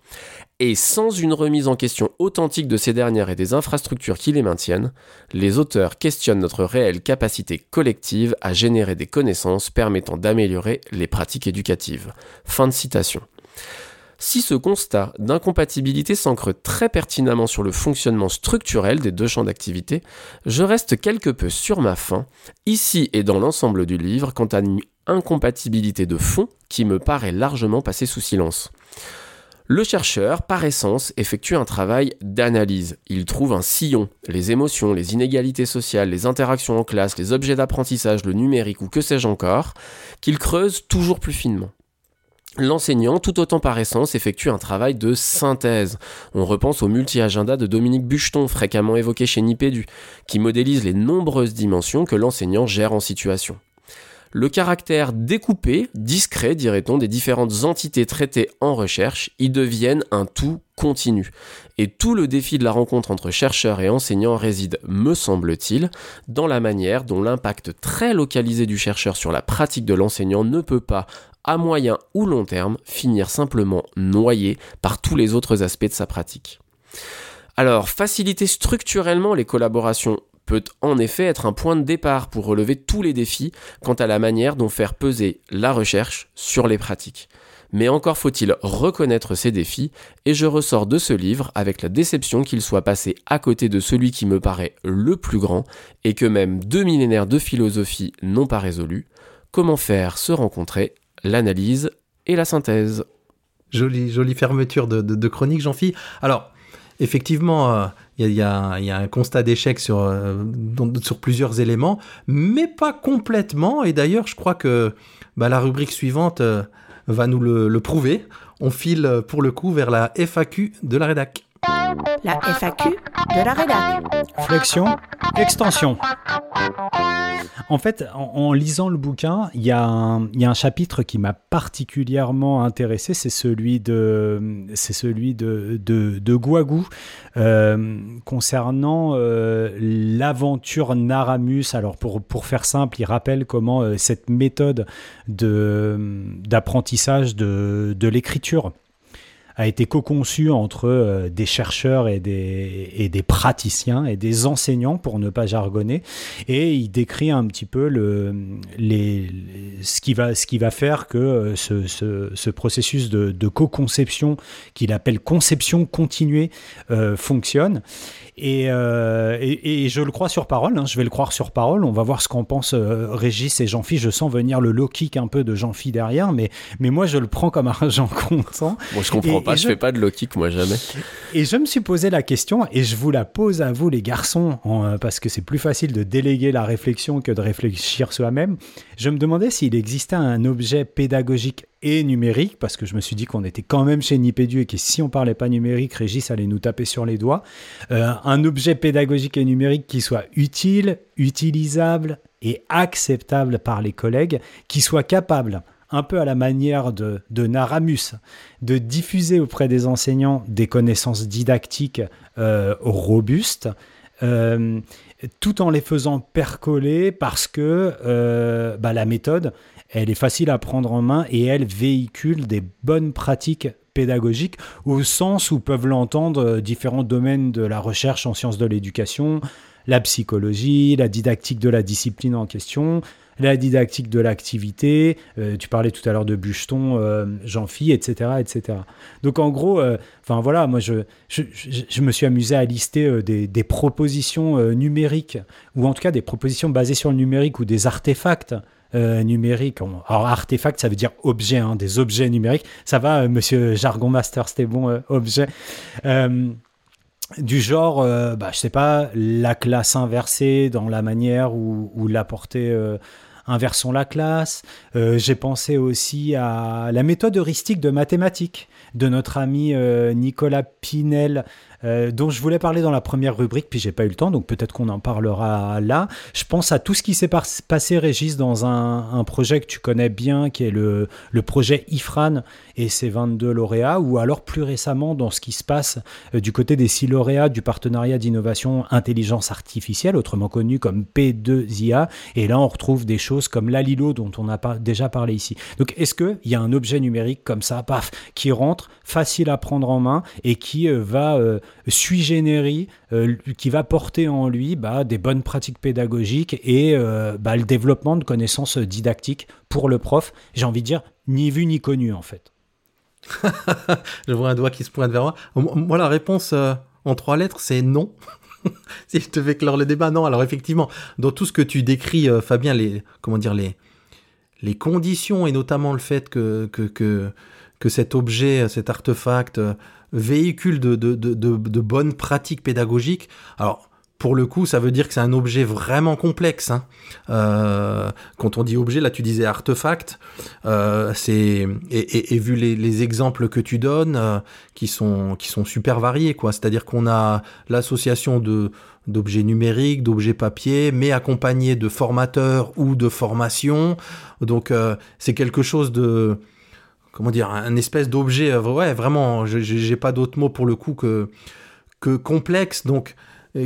Et sans une remise en question authentique de ces dernières et des infrastructures qui les maintiennent, les auteurs questionnent notre réelle capacité collective à générer des connaissances permettant d'améliorer les pratiques éducatives. Fin de citation. Si ce constat d'incompatibilité s'ancre très pertinemment sur le fonctionnement structurel des deux champs d'activité, je reste quelque peu sur ma faim, ici et dans l'ensemble du livre, quant à une incompatibilité de fond qui me paraît largement passée sous silence. Le chercheur, par essence, effectue un travail d'analyse. Il trouve un sillon, les émotions, les inégalités sociales, les interactions en classe, les objets d'apprentissage, le numérique ou que sais-je encore, qu'il creuse toujours plus finement. L'enseignant, tout autant par essence, effectue un travail de synthèse. On repense au multi-agenda de Dominique Bucheton, fréquemment évoqué chez Nipédu, qui modélise les nombreuses dimensions que l'enseignant gère en situation. Le caractère découpé, discret, dirait-on, des différentes entités traitées en recherche, y deviennent un tout continu. Et tout le défi de la rencontre entre chercheurs et enseignants réside, me semble-t-il, dans la manière dont l'impact très localisé du chercheur sur la pratique de l'enseignant ne peut pas, à moyen ou long terme, finir simplement noyé par tous les autres aspects de sa pratique. Alors, faciliter structurellement les collaborations peut en effet être un point de départ pour relever tous les défis quant à la manière dont faire peser la recherche sur les pratiques. Mais encore faut-il reconnaître ces défis, et je ressors de ce livre avec la déception qu'il soit passé à côté de celui qui me paraît le plus grand, et que même deux millénaires de philosophie n'ont pas résolu. Comment faire se rencontrer l'analyse et la synthèse. Jolie, jolie fermeture de, de, de chronique, Jean-Phi. Alors, effectivement, il euh, y, y, y a un constat d'échec sur, euh, sur plusieurs éléments, mais pas complètement. Et d'ailleurs, je crois que bah, la rubrique suivante euh, va nous le, le prouver. On file pour le coup vers la F A Q de la rédac. La F A Q de la rédac. Flexion, extension. En fait, en, en lisant le bouquin, il y, y a un chapitre qui m'a particulièrement intéressé, c'est celui de, c'est celui de, de, de Gouagou, euh, concernant euh, l'aventure Naramus. Alors, pour, pour faire simple, il rappelle comment euh, cette méthode de, d'apprentissage de, de l'écriture a été co-conçu entre euh, des chercheurs et des, et des praticiens et des enseignants, pour ne pas jargonner. Et il décrit un petit peu le, les, les, ce, qui va, ce qui va faire que euh, ce, ce, ce processus de, de co-conception, qu'il appelle conception continuée, euh, fonctionne. Et, euh, et, et je le crois sur parole, hein, je vais le croire sur parole. On va voir ce qu'en pensent euh, Régis et Jean-Phi. Je sens venir le low kick un peu de Jean-Phi derrière, mais, mais moi je le prends comme argent comptant. Moi je comprends et, pas, et je, je fais pas de low kick moi jamais. Et je me suis posé la question, et je vous la pose à vous les garçons, en, parce que c'est plus facile de déléguer la réflexion que de réfléchir soi-même. Je me demandais s'il existait un objet pédagogique et numérique, parce que je me suis dit qu'on était quand même chez Nipédu et que si on parlait pas numérique, Régis allait nous taper sur les doigts. Euh, un objet pédagogique et numérique qui soit utile, utilisable et acceptable par les collègues, qui soit capable, un peu à la manière de, de Naramus, de diffuser auprès des enseignants des connaissances didactiques euh, robustes, euh, tout en les faisant percoler parce que euh, bah, la méthode, elle est facile à prendre en main et elle véhicule des bonnes pratiques pédagogiques au sens où peuvent l'entendre différents domaines de la recherche en sciences de l'éducation, la psychologie, la didactique de la discipline en question, la didactique de l'activité, euh, tu parlais tout à l'heure de Bucheton, euh, Jean-Phi, et cetera, et cetera. Donc en gros, enfin euh, voilà, moi je, je, je, je me suis amusé à lister euh, des, des propositions euh, numériques, ou en tout cas des propositions basées sur le numérique ou des artefacts Euh, numérique. Alors, artefact, ça veut dire objet, hein, des objets numériques. Ça va, euh, monsieur Jargon Master, c'était bon, euh, objet. Euh, du genre, euh, bah, je sais pas, la classe inversée dans la manière où, où la portée euh, inversons la classe. Euh, j'ai pensé aussi à la méthode heuristique de mathématiques de notre ami euh, Nicolas Pinel, euh, dont je voulais parler dans la première rubrique, puis j'ai pas eu le temps, donc peut-être qu'on en parlera là. Je pense à tout ce qui s'est par- passé, Régis, dans un, un projet que tu connais bien, qui est le, le projet IFRAN et ses vingt-deux lauréats, ou alors plus récemment dans ce qui se passe euh, du côté des six lauréats du partenariat d'innovation intelligence artificielle, autrement connu comme P deux I A, et là on retrouve des choses comme l'Alilo dont on a par- déjà parlé ici. Donc est-ce qu'il y a un objet numérique comme ça, paf, qui rentre, facile à prendre en main et qui euh, va euh, sui generis, euh, qui va porter en lui bah, des bonnes pratiques pédagogiques et euh, bah, le développement de connaissances didactiques pour le prof, j'ai envie de dire ni vu ni connu en fait. Je vois un doigt qui se pointe vers moi. Moi, la réponse euh, en trois lettres, c'est non. Si je te fais clore le débat, non. Alors effectivement, dans tout ce que tu décris, euh, Fabien, les comment dire les les conditions et notamment le fait que que que que cet objet, cet artefact euh, véhicule de de de de, de bonnes pratiques pédagogiques. Alors pour le coup, ça veut dire que c'est un objet vraiment complexe. Hein. Euh, quand on dit objet, là, tu disais artefact. Euh, c'est et, et, et vu les, les exemples que tu donnes, euh, qui sont qui sont super variés, quoi. C'est-à-dire qu'on a l'association de d'objets numériques, d'objets papier, mais accompagnés de formateurs ou de formations. Donc, euh, c'est quelque chose de comment dire, un espèce d'objet. Euh, ouais, vraiment, j'ai, j'ai pas d'autre mot pour le coup que que complexe. Donc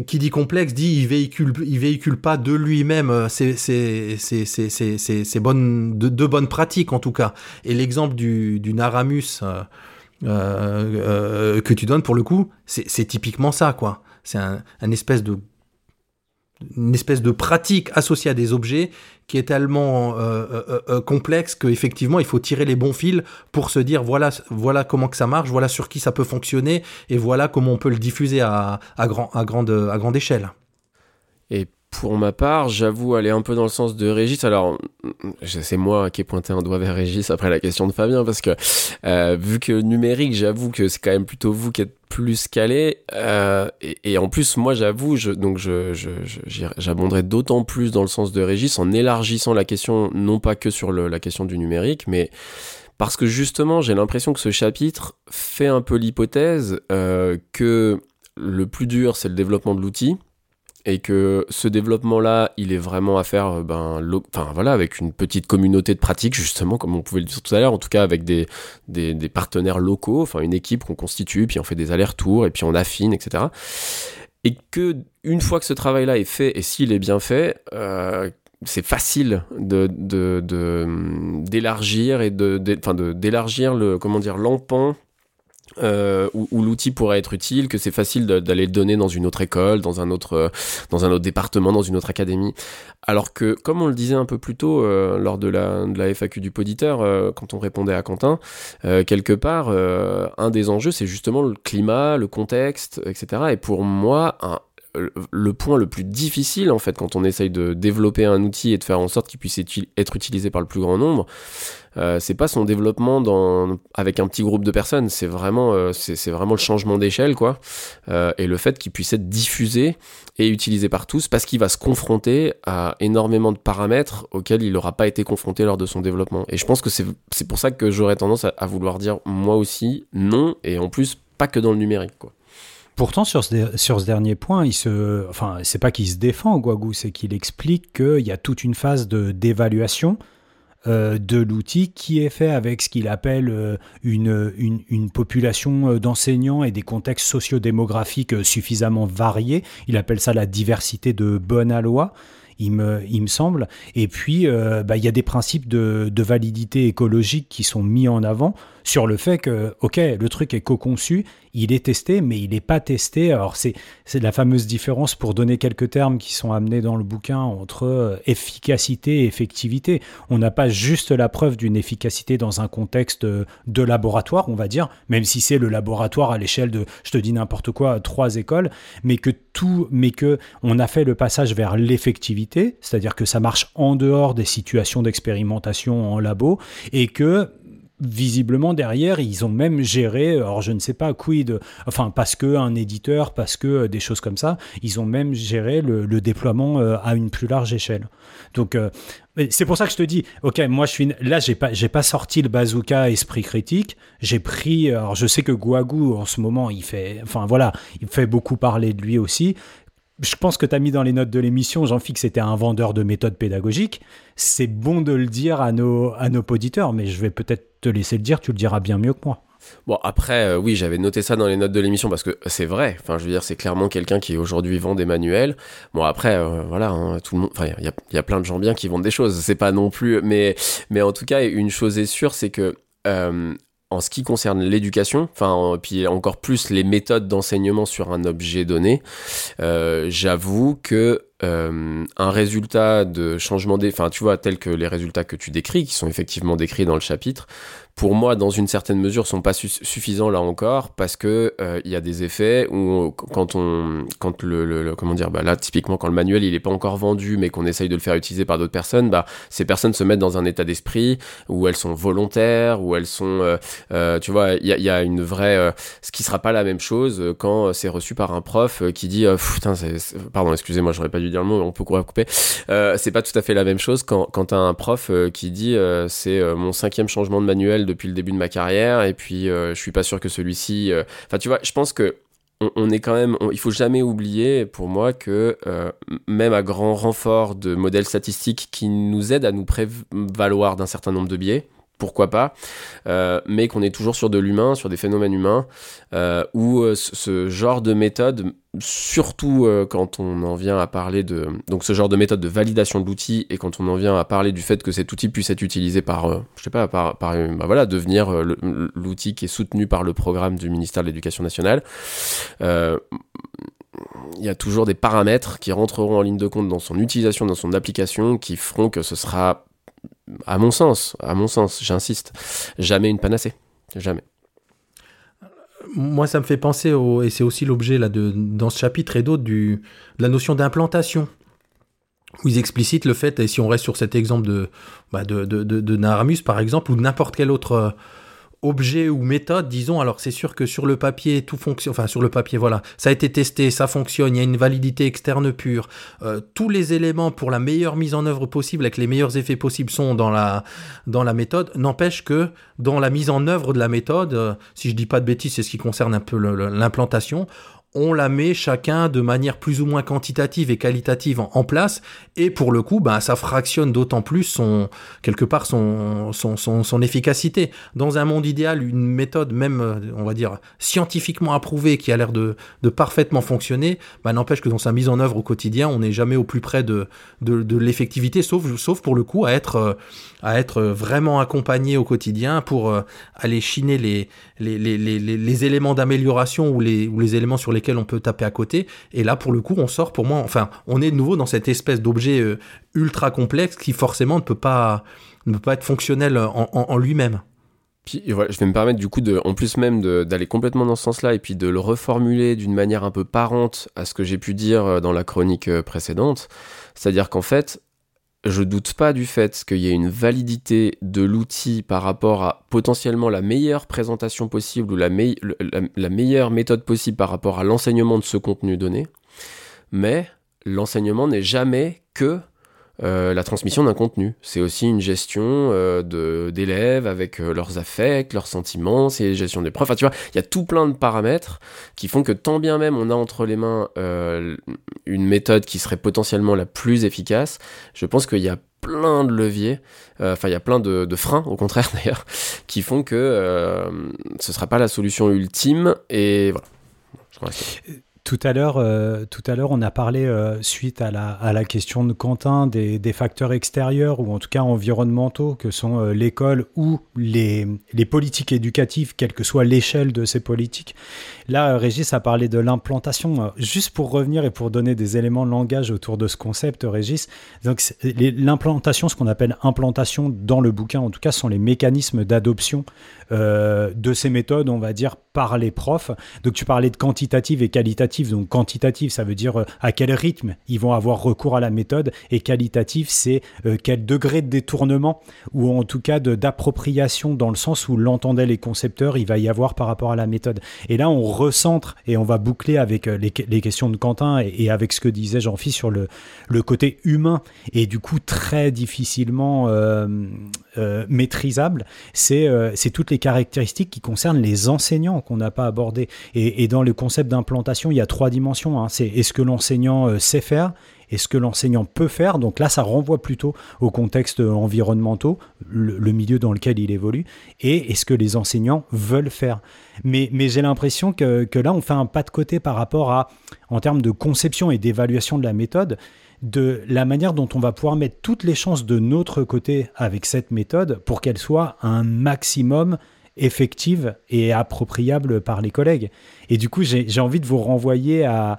qui dit complexe, dit il véhicule, il véhicule pas de lui-même ses, ses, ses, ses, ses, ses, ses bonnes, de, de bonnes pratiques en tout cas. Et l'exemple du, du Naramus euh, euh, que tu donnes pour le coup, c'est, c'est typiquement ça quoi. C'est un, un espèce de, une espèce de pratique associée à des objets qui est tellement euh, euh, euh, complexe qu'effectivement, il faut tirer les bons fils pour se dire, voilà, voilà comment que ça marche, voilà sur qui ça peut fonctionner, et voilà comment on peut le diffuser à, à, grand, à, grande, à grande échelle. Et pour ma part, j'avoue aller un peu dans le sens de Régis. Alors, c'est moi qui ai pointé un doigt vers Régis après la question de Fabien, parce que euh, vu que numérique, j'avoue que c'est quand même plutôt vous qui êtes plus calé, euh, et, et en plus moi j'avoue je, donc je, je, je, j'abonderai d'autant plus dans le sens de Régis en élargissant la question non pas que sur le, la question du numérique, mais parce que justement j'ai l'impression que ce chapitre fait un peu l'hypothèse euh, que le plus dur c'est le développement de l'outil et que ce développement-là, il est vraiment à faire ben, lo- enfin, voilà, avec une petite communauté de pratiques, justement, comme on pouvait le dire tout à l'heure, en tout cas avec des, des, des partenaires locaux, enfin une équipe qu'on constitue, puis on fait des allers-retours, et puis on affine, et cetera. Et que une fois que ce travail-là est fait, et s'il est bien fait, euh, c'est facile de, de, de, d'élargir, et de, de, enfin, de, d'élargir le, comment dire, l'empan, Euh, où, où l'outil pourrait être utile, que c'est facile de, d'aller le donner dans une autre école, dans un autre, dans un autre département, dans une autre académie. Alors que, comme on le disait un peu plus tôt euh, lors de la, de la F A Q du poditeur, euh, quand on répondait à Quentin, euh, quelque part, euh, un des enjeux, c'est justement le climat, le contexte, et cetera. Et pour moi, un, le point le plus difficile, en fait, quand on essaye de développer un outil et de faire en sorte qu'il puisse être utilisé par le plus grand nombre, Euh, c'est pas son développement dans, avec un petit groupe de personnes, c'est vraiment, euh, c'est, c'est vraiment le changement d'échelle quoi, euh, et le fait qu'il puisse être diffusé et utilisé par tous parce qu'il va se confronter à énormément de paramètres auxquels il n'aura pas été confronté lors de son développement. Et je pense que c'est, c'est pour ça que j'aurais tendance à, à vouloir dire moi aussi non, et en plus pas que dans le numérique quoi. Pourtant, sur ce, sur ce dernier point, il se, enfin, c'est pas qu'il se défend Gouagou, c'est qu'il explique qu'il y a toute une phase de, d'évaluation Euh, de l'outil qui est fait avec ce qu'il appelle euh, une, une, une population d'enseignants et des contextes sociodémographiques euh, suffisamment variés. Il appelle ça la diversité de Bonaloi, il me, il me semble. Et puis, euh, bah, y a des principes de, de validité écologique qui sont mis en avant sur le fait que, ok, le truc est co-conçu, il est testé, mais il n'est pas testé. Alors, c'est, c'est la fameuse différence, pour donner quelques termes qui sont amenés dans le bouquin, entre efficacité et effectivité. On n'a pas juste la preuve d'une efficacité dans un contexte de laboratoire, on va dire, même si c'est le laboratoire à l'échelle de, je te dis n'importe quoi, trois écoles, mais que tout, mais que on a fait le passage vers l'effectivité, c'est-à-dire que ça marche en dehors des situations d'expérimentation en labo, et que visiblement derrière, ils ont même géré, alors je ne sais pas, quid, enfin parce qu'un éditeur, parce que des choses comme ça, ils ont même géré le, le déploiement à une plus large échelle. Donc euh, c'est pour ça que je te dis, ok, moi je suis là, j'ai pas, j'ai pas sorti le bazooka esprit critique, j'ai pris, alors je sais que Guagou en ce moment, il fait, enfin voilà, il fait beaucoup parler de lui aussi. Je pense que tu as mis dans les notes de l'émission, Jean-Philippe, que c'était un vendeur de méthodes pédagogiques. C'est bon de le dire à nos, à nos auditeurs, mais je vais peut-être te laisser le dire, tu le diras bien mieux que moi. Bon, après, euh, oui, j'avais noté ça dans les notes de l'émission parce que c'est vrai. Enfin, je veux dire, c'est clairement quelqu'un qui aujourd'hui vend des manuels. Bon, après, euh, voilà, hein, tout le monde. Enfin, il y, y a plein de gens bien qui vendent des choses. C'est pas non plus. Mais, mais en tout cas, une chose est sûre, c'est que. Euh, En ce qui concerne l'éducation, enfin, puis encore plus les méthodes d'enseignement sur un objet donné, euh, j'avoue que euh, un résultat de changement, des, enfin, tu vois, tel que les résultats que tu décris, qui sont effectivement décrits dans le chapitre, pour moi, dans une certaine mesure, sont pas su- suffisants là encore, parce que il euh, y a des effets où quand on, quand le, le, le comment dire, bah là, typiquement, quand le manuel il est pas encore vendu, mais qu'on essaye de le faire utiliser par d'autres personnes, bah ces personnes se mettent dans un état d'esprit où elles sont volontaires, où elles sont euh, Euh, tu vois, il y, y a une vraie euh, ce qui sera pas la même chose euh, quand euh, c'est reçu par un prof euh, qui dit euh, putain c'est, c'est, pardon excusez-moi j'aurais pas dû dire le mot, on peut courir à couper, euh, c'est pas tout à fait la même chose quand, quand t'as un prof euh, qui dit euh, c'est euh, mon cinquième changement de manuel depuis le début de ma carrière et puis euh, je suis pas sûr que celui-ci euh... enfin tu vois, je pense que on, on est quand même on, il faut jamais oublier pour moi que euh, même à grand renfort de modèles statistiques qui nous aident à nous prévaloir d'un certain nombre de biais, pourquoi pas, euh, mais qu'on est toujours sur de l'humain, sur des phénomènes humains, euh, où euh, ce genre de méthode, surtout euh, quand on en vient à parler de... Donc ce genre de méthode de validation de l'outil, et quand on en vient à parler du fait que cet outil puisse être utilisé par, euh, je sais pas, par, par bah voilà, devenir euh, le, l'outil qui est soutenu par le programme du ministère de l'Éducation nationale, euh, il y a toujours des paramètres qui rentreront en ligne de compte dans son utilisation, dans son application, qui feront que ce sera... à mon sens, à mon sens, j'insiste, jamais une panacée, jamais. Moi, ça me fait penser, au, et c'est aussi l'objet là, de, dans ce chapitre et d'autres, du, de la notion d'implantation, où ils explicitent le fait, et si on reste sur cet exemple de, bah de, de, de, de Naramus, par exemple, ou de n'importe quel autre objet ou méthode, disons, alors c'est sûr que sur le papier, tout fonctionne, enfin sur le papier, voilà, ça a été testé, ça fonctionne, il y a une validité externe pure, euh, tous les éléments pour la meilleure mise en œuvre possible, avec les meilleurs effets possibles sont dans la, dans la méthode, n'empêche que dans la mise en œuvre de la méthode, euh, si je dis pas de bêtises, c'est ce qui concerne un peu le, le, l'implantation, on la met chacun de manière plus ou moins quantitative et qualitative en, en place, et pour le coup, ben, ça fractionne d'autant plus son, quelque part son, son, son, son efficacité. Dans un monde idéal, une méthode même, on va dire, scientifiquement approuvée, qui a l'air de, de parfaitement fonctionner, ben, n'empêche que dans sa mise en œuvre au quotidien, on n'est jamais au plus près de, de, de l'effectivité, sauf, sauf pour le coup à être, à être vraiment accompagné au quotidien pour aller chiner les, les, les, les, les éléments d'amélioration ou les, ou les éléments sur les on peut taper à côté, et là pour le coup on sort pour moi, enfin on est de nouveau dans cette espèce d'objet euh, ultra complexe qui forcément ne peut pas, ne peut pas être fonctionnel en, en, en lui-même. Puis voilà, je vais me permettre du coup de, en plus même de, d'aller complètement dans ce sens-là et puis de le reformuler d'une manière un peu parente à ce que j'ai pu dire dans la chronique précédente, c'est-à-dire qu'en fait je doute pas du fait qu'il y ait une validité de l'outil par rapport à potentiellement la meilleure présentation possible ou la, me- la, la meilleure méthode possible par rapport à l'enseignement de ce contenu donné, mais l'enseignement n'est jamais que Euh, la transmission d'un contenu, c'est aussi une gestion euh, de, d'élèves avec euh, leurs affects, leurs sentiments, c'est la gestion des preuves, enfin tu vois, il y a tout plein de paramètres qui font que tant bien même on a entre les mains euh, une méthode qui serait potentiellement la plus efficace, je pense qu'il y a plein de leviers, enfin euh, il y a plein de, de freins, au contraire d'ailleurs, qui font que euh, ce sera pas la solution ultime, et voilà, je crois que c'est... Tout à l'heure, euh, tout à l'heure, on a parlé euh, suite à la, à la question de Quentin des, des facteurs extérieurs ou en tout cas environnementaux que sont euh, l'école ou les, les politiques éducatives, quelle que soit l'échelle de ces politiques. Là, euh, Régis a parlé de l'implantation. Juste pour revenir et pour donner des éléments de langage autour de ce concept, Régis, donc les, l'implantation, ce qu'on appelle implantation dans le bouquin, en tout cas, sont les mécanismes d'adoption euh, de ces méthodes, on va dire, par les profs. Donc tu parlais de quantitative et qualitative quantitatif, donc quantitatif, ça veut dire à quel rythme ils vont avoir recours à la méthode, et qualitatif, c'est quel degré de détournement, ou en tout cas de, d'appropriation, dans le sens où l'entendaient les concepteurs, il va y avoir par rapport à la méthode. Et là, on recentre, et on va boucler avec les, les questions de Quentin, et, et avec ce que disait Jean-Phi sur le, le côté humain, et du coup très difficilement euh, euh, maîtrisable, c'est, euh, c'est toutes les caractéristiques qui concernent les enseignants qu'on n'a pas abordées. Et, et dans le concept d'implantation, il y a trois dimensions, hein. C'est est-ce que l'enseignant sait faire ? Est-ce que l'enseignant peut faire ? Donc là, ça renvoie plutôt au contexte environnemental, le, le milieu dans lequel il évolue, et est-ce que les enseignants veulent faire ? Mais, mais j'ai l'impression que, que là, on fait un pas de côté par rapport à, en termes de conception et d'évaluation de la méthode, de la manière dont on va pouvoir mettre toutes les chances de notre côté avec cette méthode pour qu'elle soit un maximum effective et appropriable par les collègues. Et du coup, j'ai, j'ai envie de vous renvoyer à...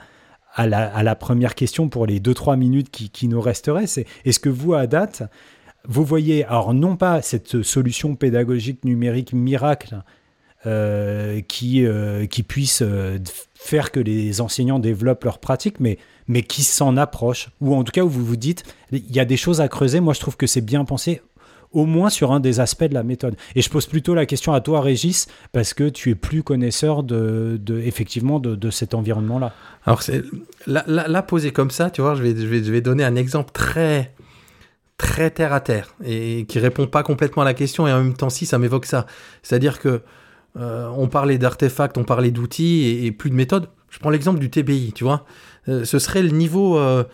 À la, à la première question pour les deux trois minutes qui, qui nous resteraient, c'est est-ce que vous, à date, vous voyez, alors non pas cette solution pédagogique numérique miracle euh, qui, euh, qui puisse euh, faire que les enseignants développent leurs pratiques, mais, mais qui s'en approchent, ou en tout cas où vous vous dites, il y a des choses à creuser, moi je trouve que c'est bien pensé, au moins sur un des aspects de la méthode. Et je pose plutôt la question à toi, Régis, parce que tu es plus connaisseur de, de, effectivement de, de cet environnement-là. Alors, c'est, là, là, là, posé comme ça, tu vois, je vais, je vais, je vais donner un exemple très, très terre à terre et qui ne répond pas complètement à la question et en même temps, si, ça m'évoque ça. C'est-à-dire que euh, on parlait d'artefacts, on parlait d'outils et, et plus de méthodes. Je prends l'exemple du T B I, tu vois. Euh, ce serait le niveau... Euh,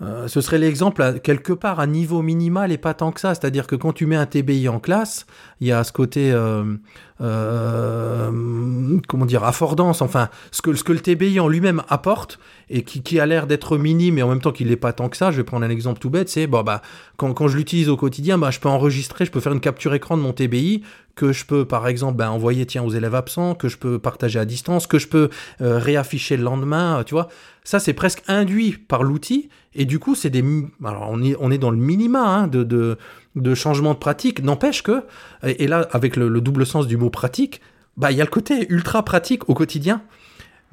Euh, ce serait l'exemple, à, quelque part, à niveau minimal et pas tant que ça. C'est-à-dire que quand tu mets un T B I en classe, il y a ce côté, euh, euh, comment dire, affordance, enfin, ce que, ce que le T B I en lui-même apporte et qui, qui a l'air d'être minime et en même temps qu'il n'est pas tant que ça. Je vais prendre un exemple tout bête, c'est bon, bah, quand, quand je l'utilise au quotidien, bah, je peux enregistrer, je peux faire une capture écran de mon T B I que je peux, par exemple, bah, envoyer tiens, aux élèves absents, que je peux partager à distance, que je peux euh, réafficher le lendemain, tu vois. Ça, c'est presque induit par l'outil. Et du coup, c'est des... Alors, on est, on est dans le minima hein, de, de, de changement de pratique. N'empêche que, et là, avec le, le double sens du mot pratique, bah, il y a le côté ultra pratique au quotidien.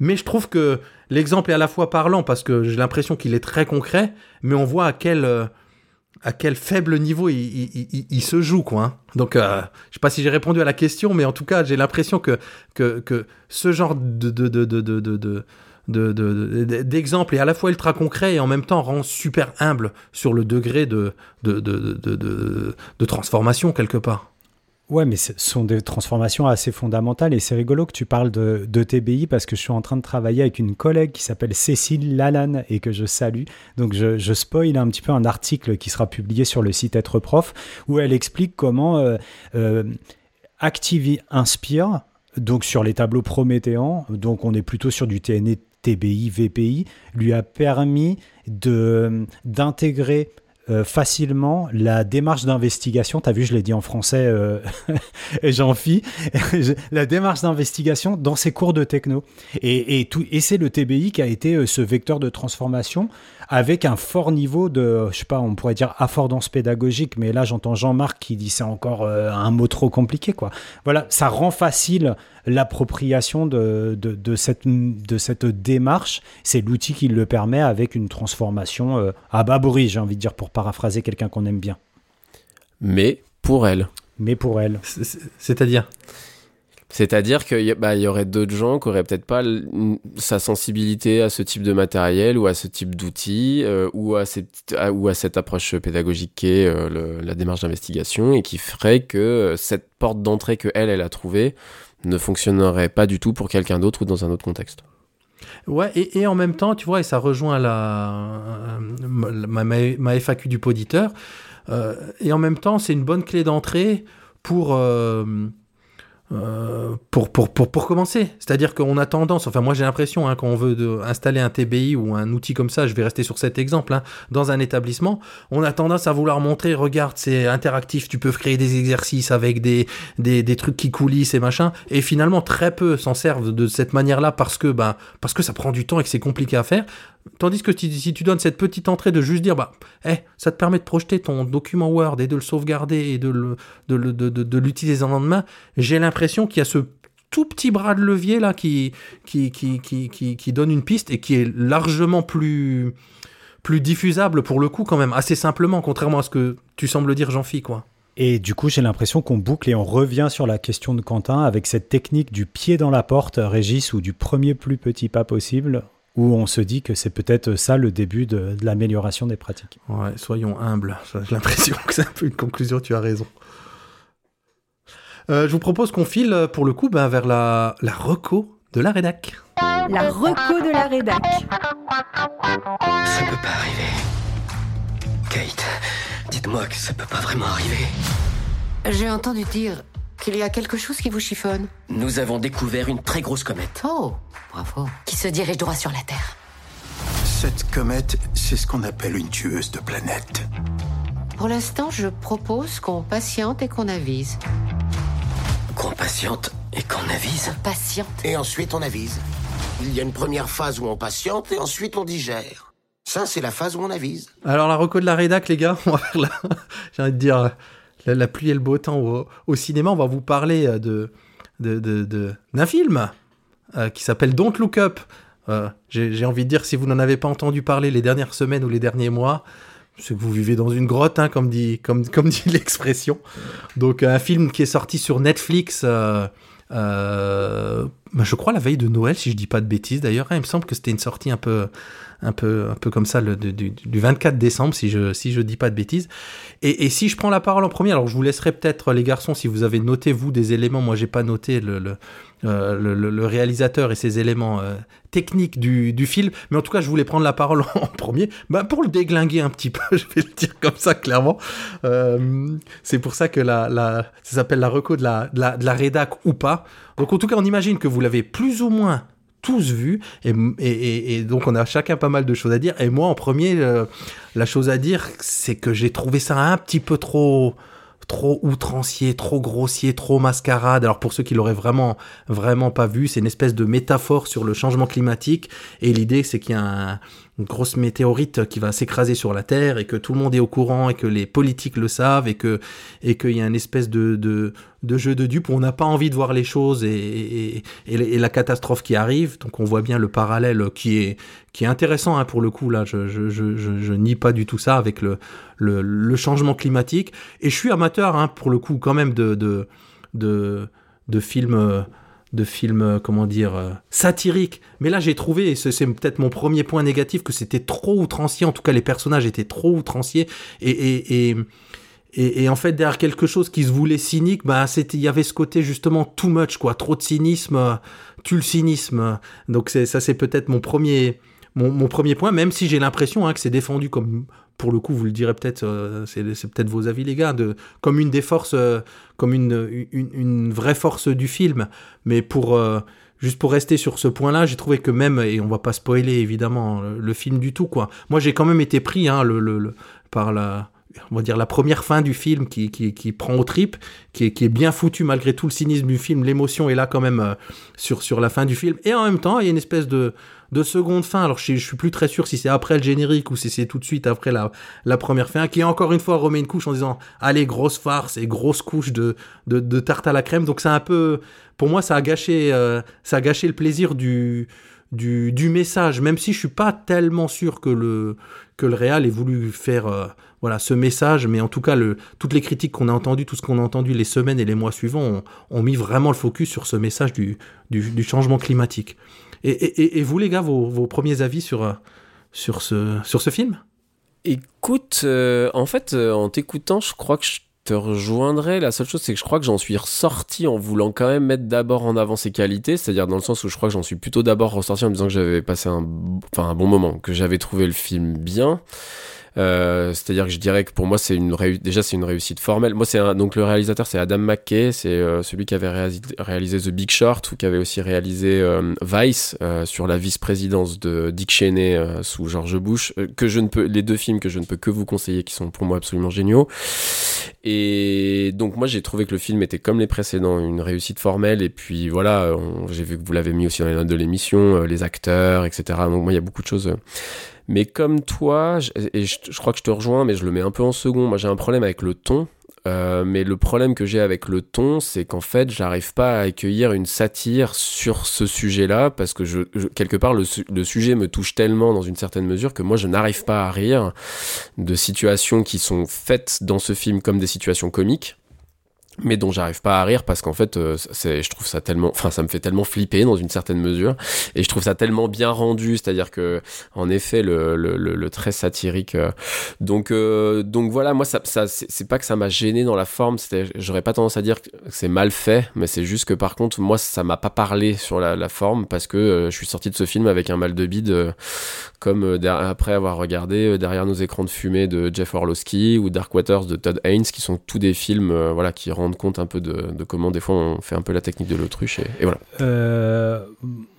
Mais je trouve que l'exemple est à la fois parlant, parce que j'ai l'impression qu'il est très concret, mais on voit à quel, à quel faible niveau il, il, il, il se joue, quoi, hein. Donc, euh, je sais pas si j'ai répondu à la question, mais en tout cas, j'ai l'impression que, que, que ce genre de... de, de, de, de, de De, de, de, d'exemple et à la fois ultra concret et en même temps rend super humble sur le degré de, de, de, de, de, de transformation quelque part. Ouais, mais ce sont des transformations assez fondamentales et c'est rigolo que tu parles de, de T B I parce que je suis en train de travailler avec une collègue qui s'appelle Cécile Lalanne et que je salue. Donc je, je spoil un petit peu un article qui sera publié sur le site Être Prof où elle explique comment euh, euh, Activi Inspire, donc sur les tableaux prométhéens, donc on est plutôt sur du T N T, T B I, V P I, lui a permis de, d'intégrer euh, facilement la démarche d'investigation. T'as vu, je l'ai dit en français, euh, Jean-Phi, la démarche d'investigation dans ses cours de techno. Et, et, tout, et c'est le T B I qui a été ce vecteur de transformation avec un fort niveau de, je sais pas, on pourrait dire affordance pédagogique, mais là j'entends Jean-Marc qui dit c'est encore euh, un mot trop compliqué, quoi. Voilà, ça rend facile l'appropriation de, de, de, cette, de cette démarche, c'est l'outil qui le permet avec une transformation euh, à bas bruit, j'ai envie de dire, pour paraphraser quelqu'un qu'on aime bien. Mais pour elle. Mais pour elle. C'est-à-dire ? C'est-à-dire qu'il y, bah, y aurait d'autres gens qui n'auraient peut-être pas l- sa sensibilité à ce type de matériel ou à ce type d'outils euh, ou, à cette, à, ou à cette approche pédagogique qui est euh, le, la démarche d'investigation et qui ferait que cette porte d'entrée qu'elle, elle a trouvée ne fonctionnerait pas du tout pour quelqu'un d'autre ou dans un autre contexte. Ouais, et, et en même temps, tu vois, et ça rejoint la, ma, ma, ma F A Q du poditeur, euh, et en même temps, c'est une bonne clé d'entrée pour, euh, euh, pour, pour, pour, pour commencer. C'est-à-dire qu'on a tendance, enfin moi j'ai l'impression, hein, quand on veut de, installer un T B I ou un outil comme ça, je vais rester sur cet exemple, hein, dans un établissement, on a tendance à vouloir montrer, regarde, c'est interactif, tu peux créer des exercices avec des, des, des trucs qui coulissent et machin, et finalement très peu s'en servent de cette manière-là parce que, bah, parce que ça prend du temps et que c'est compliqué à faire. Tandis que si tu donnes cette petite entrée de juste dire, bah, hey, ça te permet de projeter ton document Word et de le sauvegarder et de, le, de, de, de, de l'utiliser en lendemain, j'ai l'impression qu'il y a ce tout petit bras de levier là qui, qui, qui, qui, qui, qui donne une piste et qui est largement plus, plus diffusable pour le coup quand même, assez simplement, contrairement à ce que tu sembles dire, Jean-Phi, quoi. Et du coup, j'ai l'impression qu'on boucle et on revient sur la question de Quentin avec cette technique du pied dans la porte, Régis, ou du premier plus petit pas possible, où on se dit que c'est peut-être ça le début de, de l'amélioration des pratiques. Ouais, soyons humbles. J'ai l'impression que c'est un peu une conclusion, tu as raison. Euh, je vous propose qu'on file, pour le coup, ben, vers la, la reco de la rédac. La reco de la rédac. Ça peut pas arriver. Kate, dites-moi que ça peut pas vraiment arriver. J'ai entendu dire qu'il y a quelque chose qui vous chiffonne. Nous avons découvert une très grosse comète. Oh, bravo. Qui se dirige droit sur la Terre. Cette comète, c'est ce qu'on appelle une tueuse de planètes. Pour l'instant, je propose qu'on patiente et qu'on avise. Qu'on patiente et qu'on avise. On patiente. Et ensuite on avise. Il y a une première phase où on patiente et ensuite on digère. Ça, c'est la phase où on avise. Alors la reco de la rédac, les gars, on va faire la... j'ai envie de dire la, la pluie et le beau temps au, au cinéma. On va vous parler de, de, de, de, d'un film euh, qui s'appelle Don't Look Up. Euh, j'ai, j'ai envie de dire, si vous n'en avez pas entendu parler les dernières semaines ou les derniers mois, c'est que vous vivez dans une grotte, hein, comme dit, comme, comme dit l'expression. Donc, un film qui est sorti sur Netflix, euh, euh, je crois, la veille de Noël, si je ne dis pas de bêtises d'ailleurs. Il me semble que c'était une sortie un peu, un peu, un peu comme ça, le, du, du vingt-quatre décembre, si je ne si je dis pas de bêtises. Et, et si je prends la parole en premier, alors je vous laisserai peut-être, les garçons, si vous avez noté, vous, des éléments. Moi, je n'ai pas noté le, le, euh, le, le réalisateur et ses éléments euh, technique du, du film, mais en tout cas je voulais prendre la parole en premier, bah, pour le déglinguer un petit peu, je vais le dire comme ça clairement. Euh, c'est pour ça que la, la, ça s'appelle la reco de la, de, la, de la rédac ou pas. Donc en tout cas on imagine que vous l'avez plus ou moins tous vu, et, et, et, et donc on a chacun pas mal de choses à dire, et moi en premier, euh, la chose à dire, c'est que j'ai trouvé ça un petit peu trop... trop outrancier, trop grossier, trop mascarade. Alors pour ceux qui l'auraient vraiment, vraiment pas vu, c'est une espèce de métaphore sur le changement climatique. Et l'idée, c'est qu'il y a un, une grosse météorite qui va s'écraser sur la Terre et que tout le monde est au courant et que les politiques le savent et que et qu'il y a une espèce de, de, de jeu de dupes où on n'a pas envie de voir les choses et, et, et, et la catastrophe qui arrive. Donc on voit bien le parallèle qui est qui est intéressant, hein, pour le coup là. Je, je, je, je, je nie pas du tout ça avec le Le, le changement climatique, et je suis amateur, hein, pour le coup quand même de de de de films de films comment dire euh, satiriques, mais là j'ai trouvé, et c'est, c'est peut-être mon premier point négatif, que c'était trop outrancier. En tout cas les personnages étaient trop outranciers, et et et Et, et en fait, derrière quelque chose qui se voulait cynique, bah, c'était, il y avait ce côté justement too much, quoi, trop de cynisme, tue le cynisme. Donc c'est, ça, c'est peut-être mon premier, mon, mon premier point, même si j'ai l'impression, hein, que c'est défendu comme, pour le coup, vous le direz peut-être, euh, c'est, c'est peut-être vos avis, les gars, de, comme une des forces, euh, comme une, une, une vraie force du film. Mais pour euh, juste pour rester sur ce point-là, j'ai trouvé que même, et on va pas spoiler évidemment le, le film du tout, quoi. Moi, j'ai quand même été pris, hein, le, le, le, par la. on va dire la première fin du film qui, qui, qui prend aux tripes, qui est, qui est bien foutu malgré tout le cynisme du film. L'émotion est là quand même, euh, sur, sur la fin du film. Et en même temps, il y a une espèce de, de seconde fin. Alors, je, je suis plus très sûr si c'est après le générique ou si c'est tout de suite après la, la première fin, qui encore une fois remet une couche en disant « Allez, grosse farce et grosse couche de, de, de tarte à la crème ». Donc, c'est un peu... Pour moi, ça a gâché, euh, ça a gâché le plaisir du... Du, du message, même si je suis pas tellement sûr que le que le réal ait voulu faire, euh, voilà, ce message. Mais en tout cas, le, toutes les critiques qu'on a entendues, tout ce qu'on a entendu les semaines et les mois suivants, ont, ont mis vraiment le focus sur ce message du du, du changement climatique. Et, et, et vous, les gars, vos, vos premiers avis sur sur ce sur ce film ? Écoute, euh, en fait, euh, en t'écoutant, je crois que je te rejoindrai. La seule chose, c'est que je crois que j'en suis ressorti en voulant quand même mettre d'abord en avant ses qualités, c'est-à-dire dans le sens où je crois que j'en suis plutôt d'abord ressorti en me disant que j'avais passé un, enfin, un bon moment, que j'avais trouvé le film bien. Euh, c'est-à-dire que je dirais que pour moi c'est une réu- déjà c'est une réussite formelle. Moi c'est un, donc le réalisateur c'est Adam McKay, c'est euh, celui qui avait réalis- réalisé The Big Short, ou qui avait aussi réalisé euh, Vice, euh, sur la vice-présidence de Dick Cheney euh, sous George Bush, euh, que je ne peux les deux films que je ne peux que vous conseiller, qui sont pour moi absolument géniaux. Et donc moi j'ai trouvé que le film était, comme les précédents, une réussite formelle. Et puis voilà, on, j'ai vu que vous l'avez mis aussi dans les notes de l'émission, euh, les acteurs, etc. Donc moi il y a beaucoup de choses, euh, mais comme toi, et je crois que je te rejoins, mais je le mets un peu en second. Moi, j'ai un problème avec le ton euh, mais le problème que j'ai avec le ton, c'est qu'en fait, j'arrive pas à accueillir une satire sur ce sujet-là, parce que je, je, quelque part, le, su- le sujet me touche tellement dans une certaine mesure que moi, je n'arrive pas à rire de situations qui sont faites dans ce film comme des situations comiques, mais dont j'arrive pas à rire parce qu'en fait euh, c'est, je trouve ça tellement, enfin ça me fait tellement flipper dans une certaine mesure, et je trouve ça tellement bien rendu, c'est-à-dire que en effet le le le, le trait satirique euh, donc euh, donc voilà, moi ça ça c'est, c'est pas que ça m'a gêné dans la forme, c'était, j'aurais pas tendance à dire que c'est mal fait, mais c'est juste que par contre moi ça m'a pas parlé sur la la forme parce que euh, je suis sorti de ce film avec un mal de bide euh, comme euh, derrière, après avoir regardé euh, derrière nos écrans de fumée de Jeff Orlowski ou Dark Waters de Todd Haynes, qui sont tous des films euh, voilà qui rendent compte un peu de, de comment des fois on fait un peu la technique de l'autruche et, et voilà. Euh,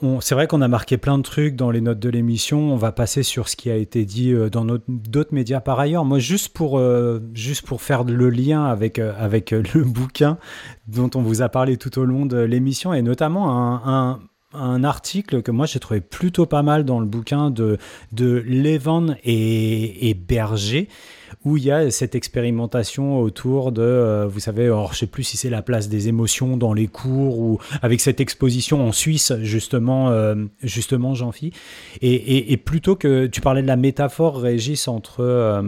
on, c'est vrai qu'on a marqué plein de trucs dans les notes de l'émission, on va passer sur ce qui a été dit dans notre, d'autres médias par ailleurs. Moi juste pour, euh, juste pour faire le lien avec, avec le bouquin dont on vous a parlé tout au long de l'émission, et notamment un, un un article que moi j'ai trouvé plutôt pas mal dans le bouquin de, de Levan et, et Berger, où il y a cette expérimentation autour de, euh, vous savez, alors, je sais plus si c'est la place des émotions dans les cours, ou avec cette exposition en Suisse justement, euh, justement Jean-Phi, et, et, et plutôt que, tu parlais de la métaphore Régis entre... Euh,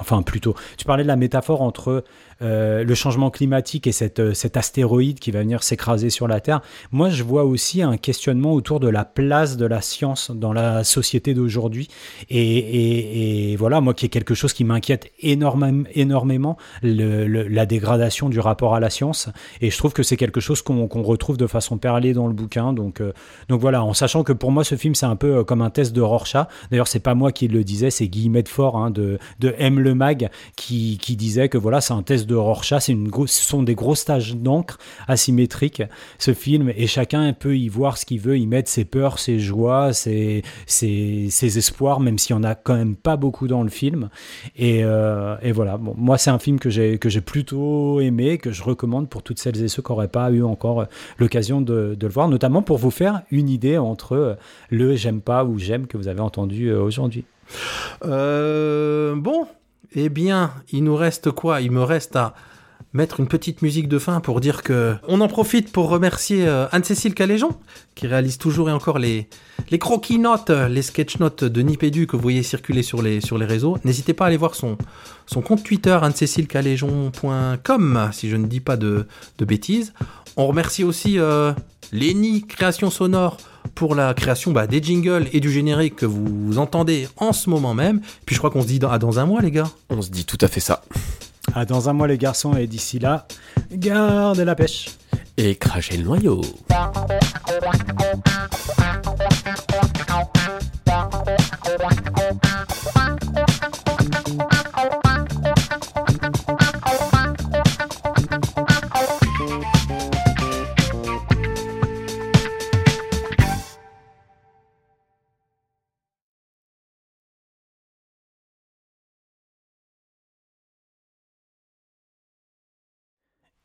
Enfin, plutôt, tu parlais de la métaphore entre euh, le changement climatique et cette, cet astéroïde qui va venir s'écraser sur la Terre. Moi, je vois aussi un questionnement autour de la place de la science dans la société d'aujourd'hui. Et, et, et voilà, moi, qui est quelque chose qui m'inquiète énorme, énormément, le, le, la dégradation du rapport à la science. Et je trouve que c'est quelque chose qu'on, qu'on retrouve de façon perlée dans le bouquin. Donc, euh, donc voilà, en sachant que pour moi, ce film, c'est un peu comme un test de Rorschach. D'ailleurs, c'est pas moi qui le disais, c'est Guy Medfort hein, de, de M. Le Mag qui, qui disait que voilà, c'est un test de Rorschach, c'est une grosse, ce sont des grosses taches d'encre asymétriques ce film, et chacun peut y voir ce qu'il veut, y mettre ses peurs, ses joies, ses, ses, ses espoirs, même s'il y en a quand même pas beaucoup dans le film, et, euh, et voilà, bon, moi c'est un film que j'ai, que j'ai plutôt aimé, que je recommande pour toutes celles et ceux qui n'auraient pas eu encore l'occasion de, de le voir, notamment pour vous faire une idée entre le j'aime pas ou j'aime que vous avez entendu aujourd'hui. Euh, bon Eh bien, il nous reste quoi ? Il me reste à mettre une petite musique de fin pour dire que... On en profite pour remercier Anne-Cécile Caléjon, qui réalise toujours et encore les, les croquis-notes, les sketch-notes de Nipédu que vous voyez circuler sur les, sur les réseaux. N'hésitez pas à aller voir son, son compte Twitter, anne tiret cécile tiret caléjon point com, si je ne dis pas de, de bêtises. On remercie aussi euh, Lenny Création Sonore pour la création bah, des jingles et du générique que vous entendez en ce moment même. Puis je crois qu'on se dit dans, à dans un mois, les gars. On se dit tout à fait ça. À dans un mois, les garçons, et d'ici là, gardez la pêche. Et crachez le noyau.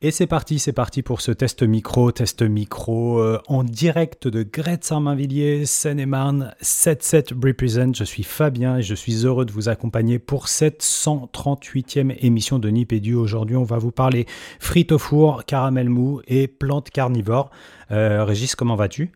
Et c'est parti, c'est parti pour ce test micro, test micro euh, en direct de Gretz-Saint-Mainvilliers, Seine-et-Marne, sept sept Represent. Je suis Fabien et je suis heureux de vous accompagner pour cette cent trente-huitième émission de Nipédu. Aujourd'hui, on va vous parler frites au four, caramel mou et plantes carnivores. Euh, Régis, comment vas-tu ?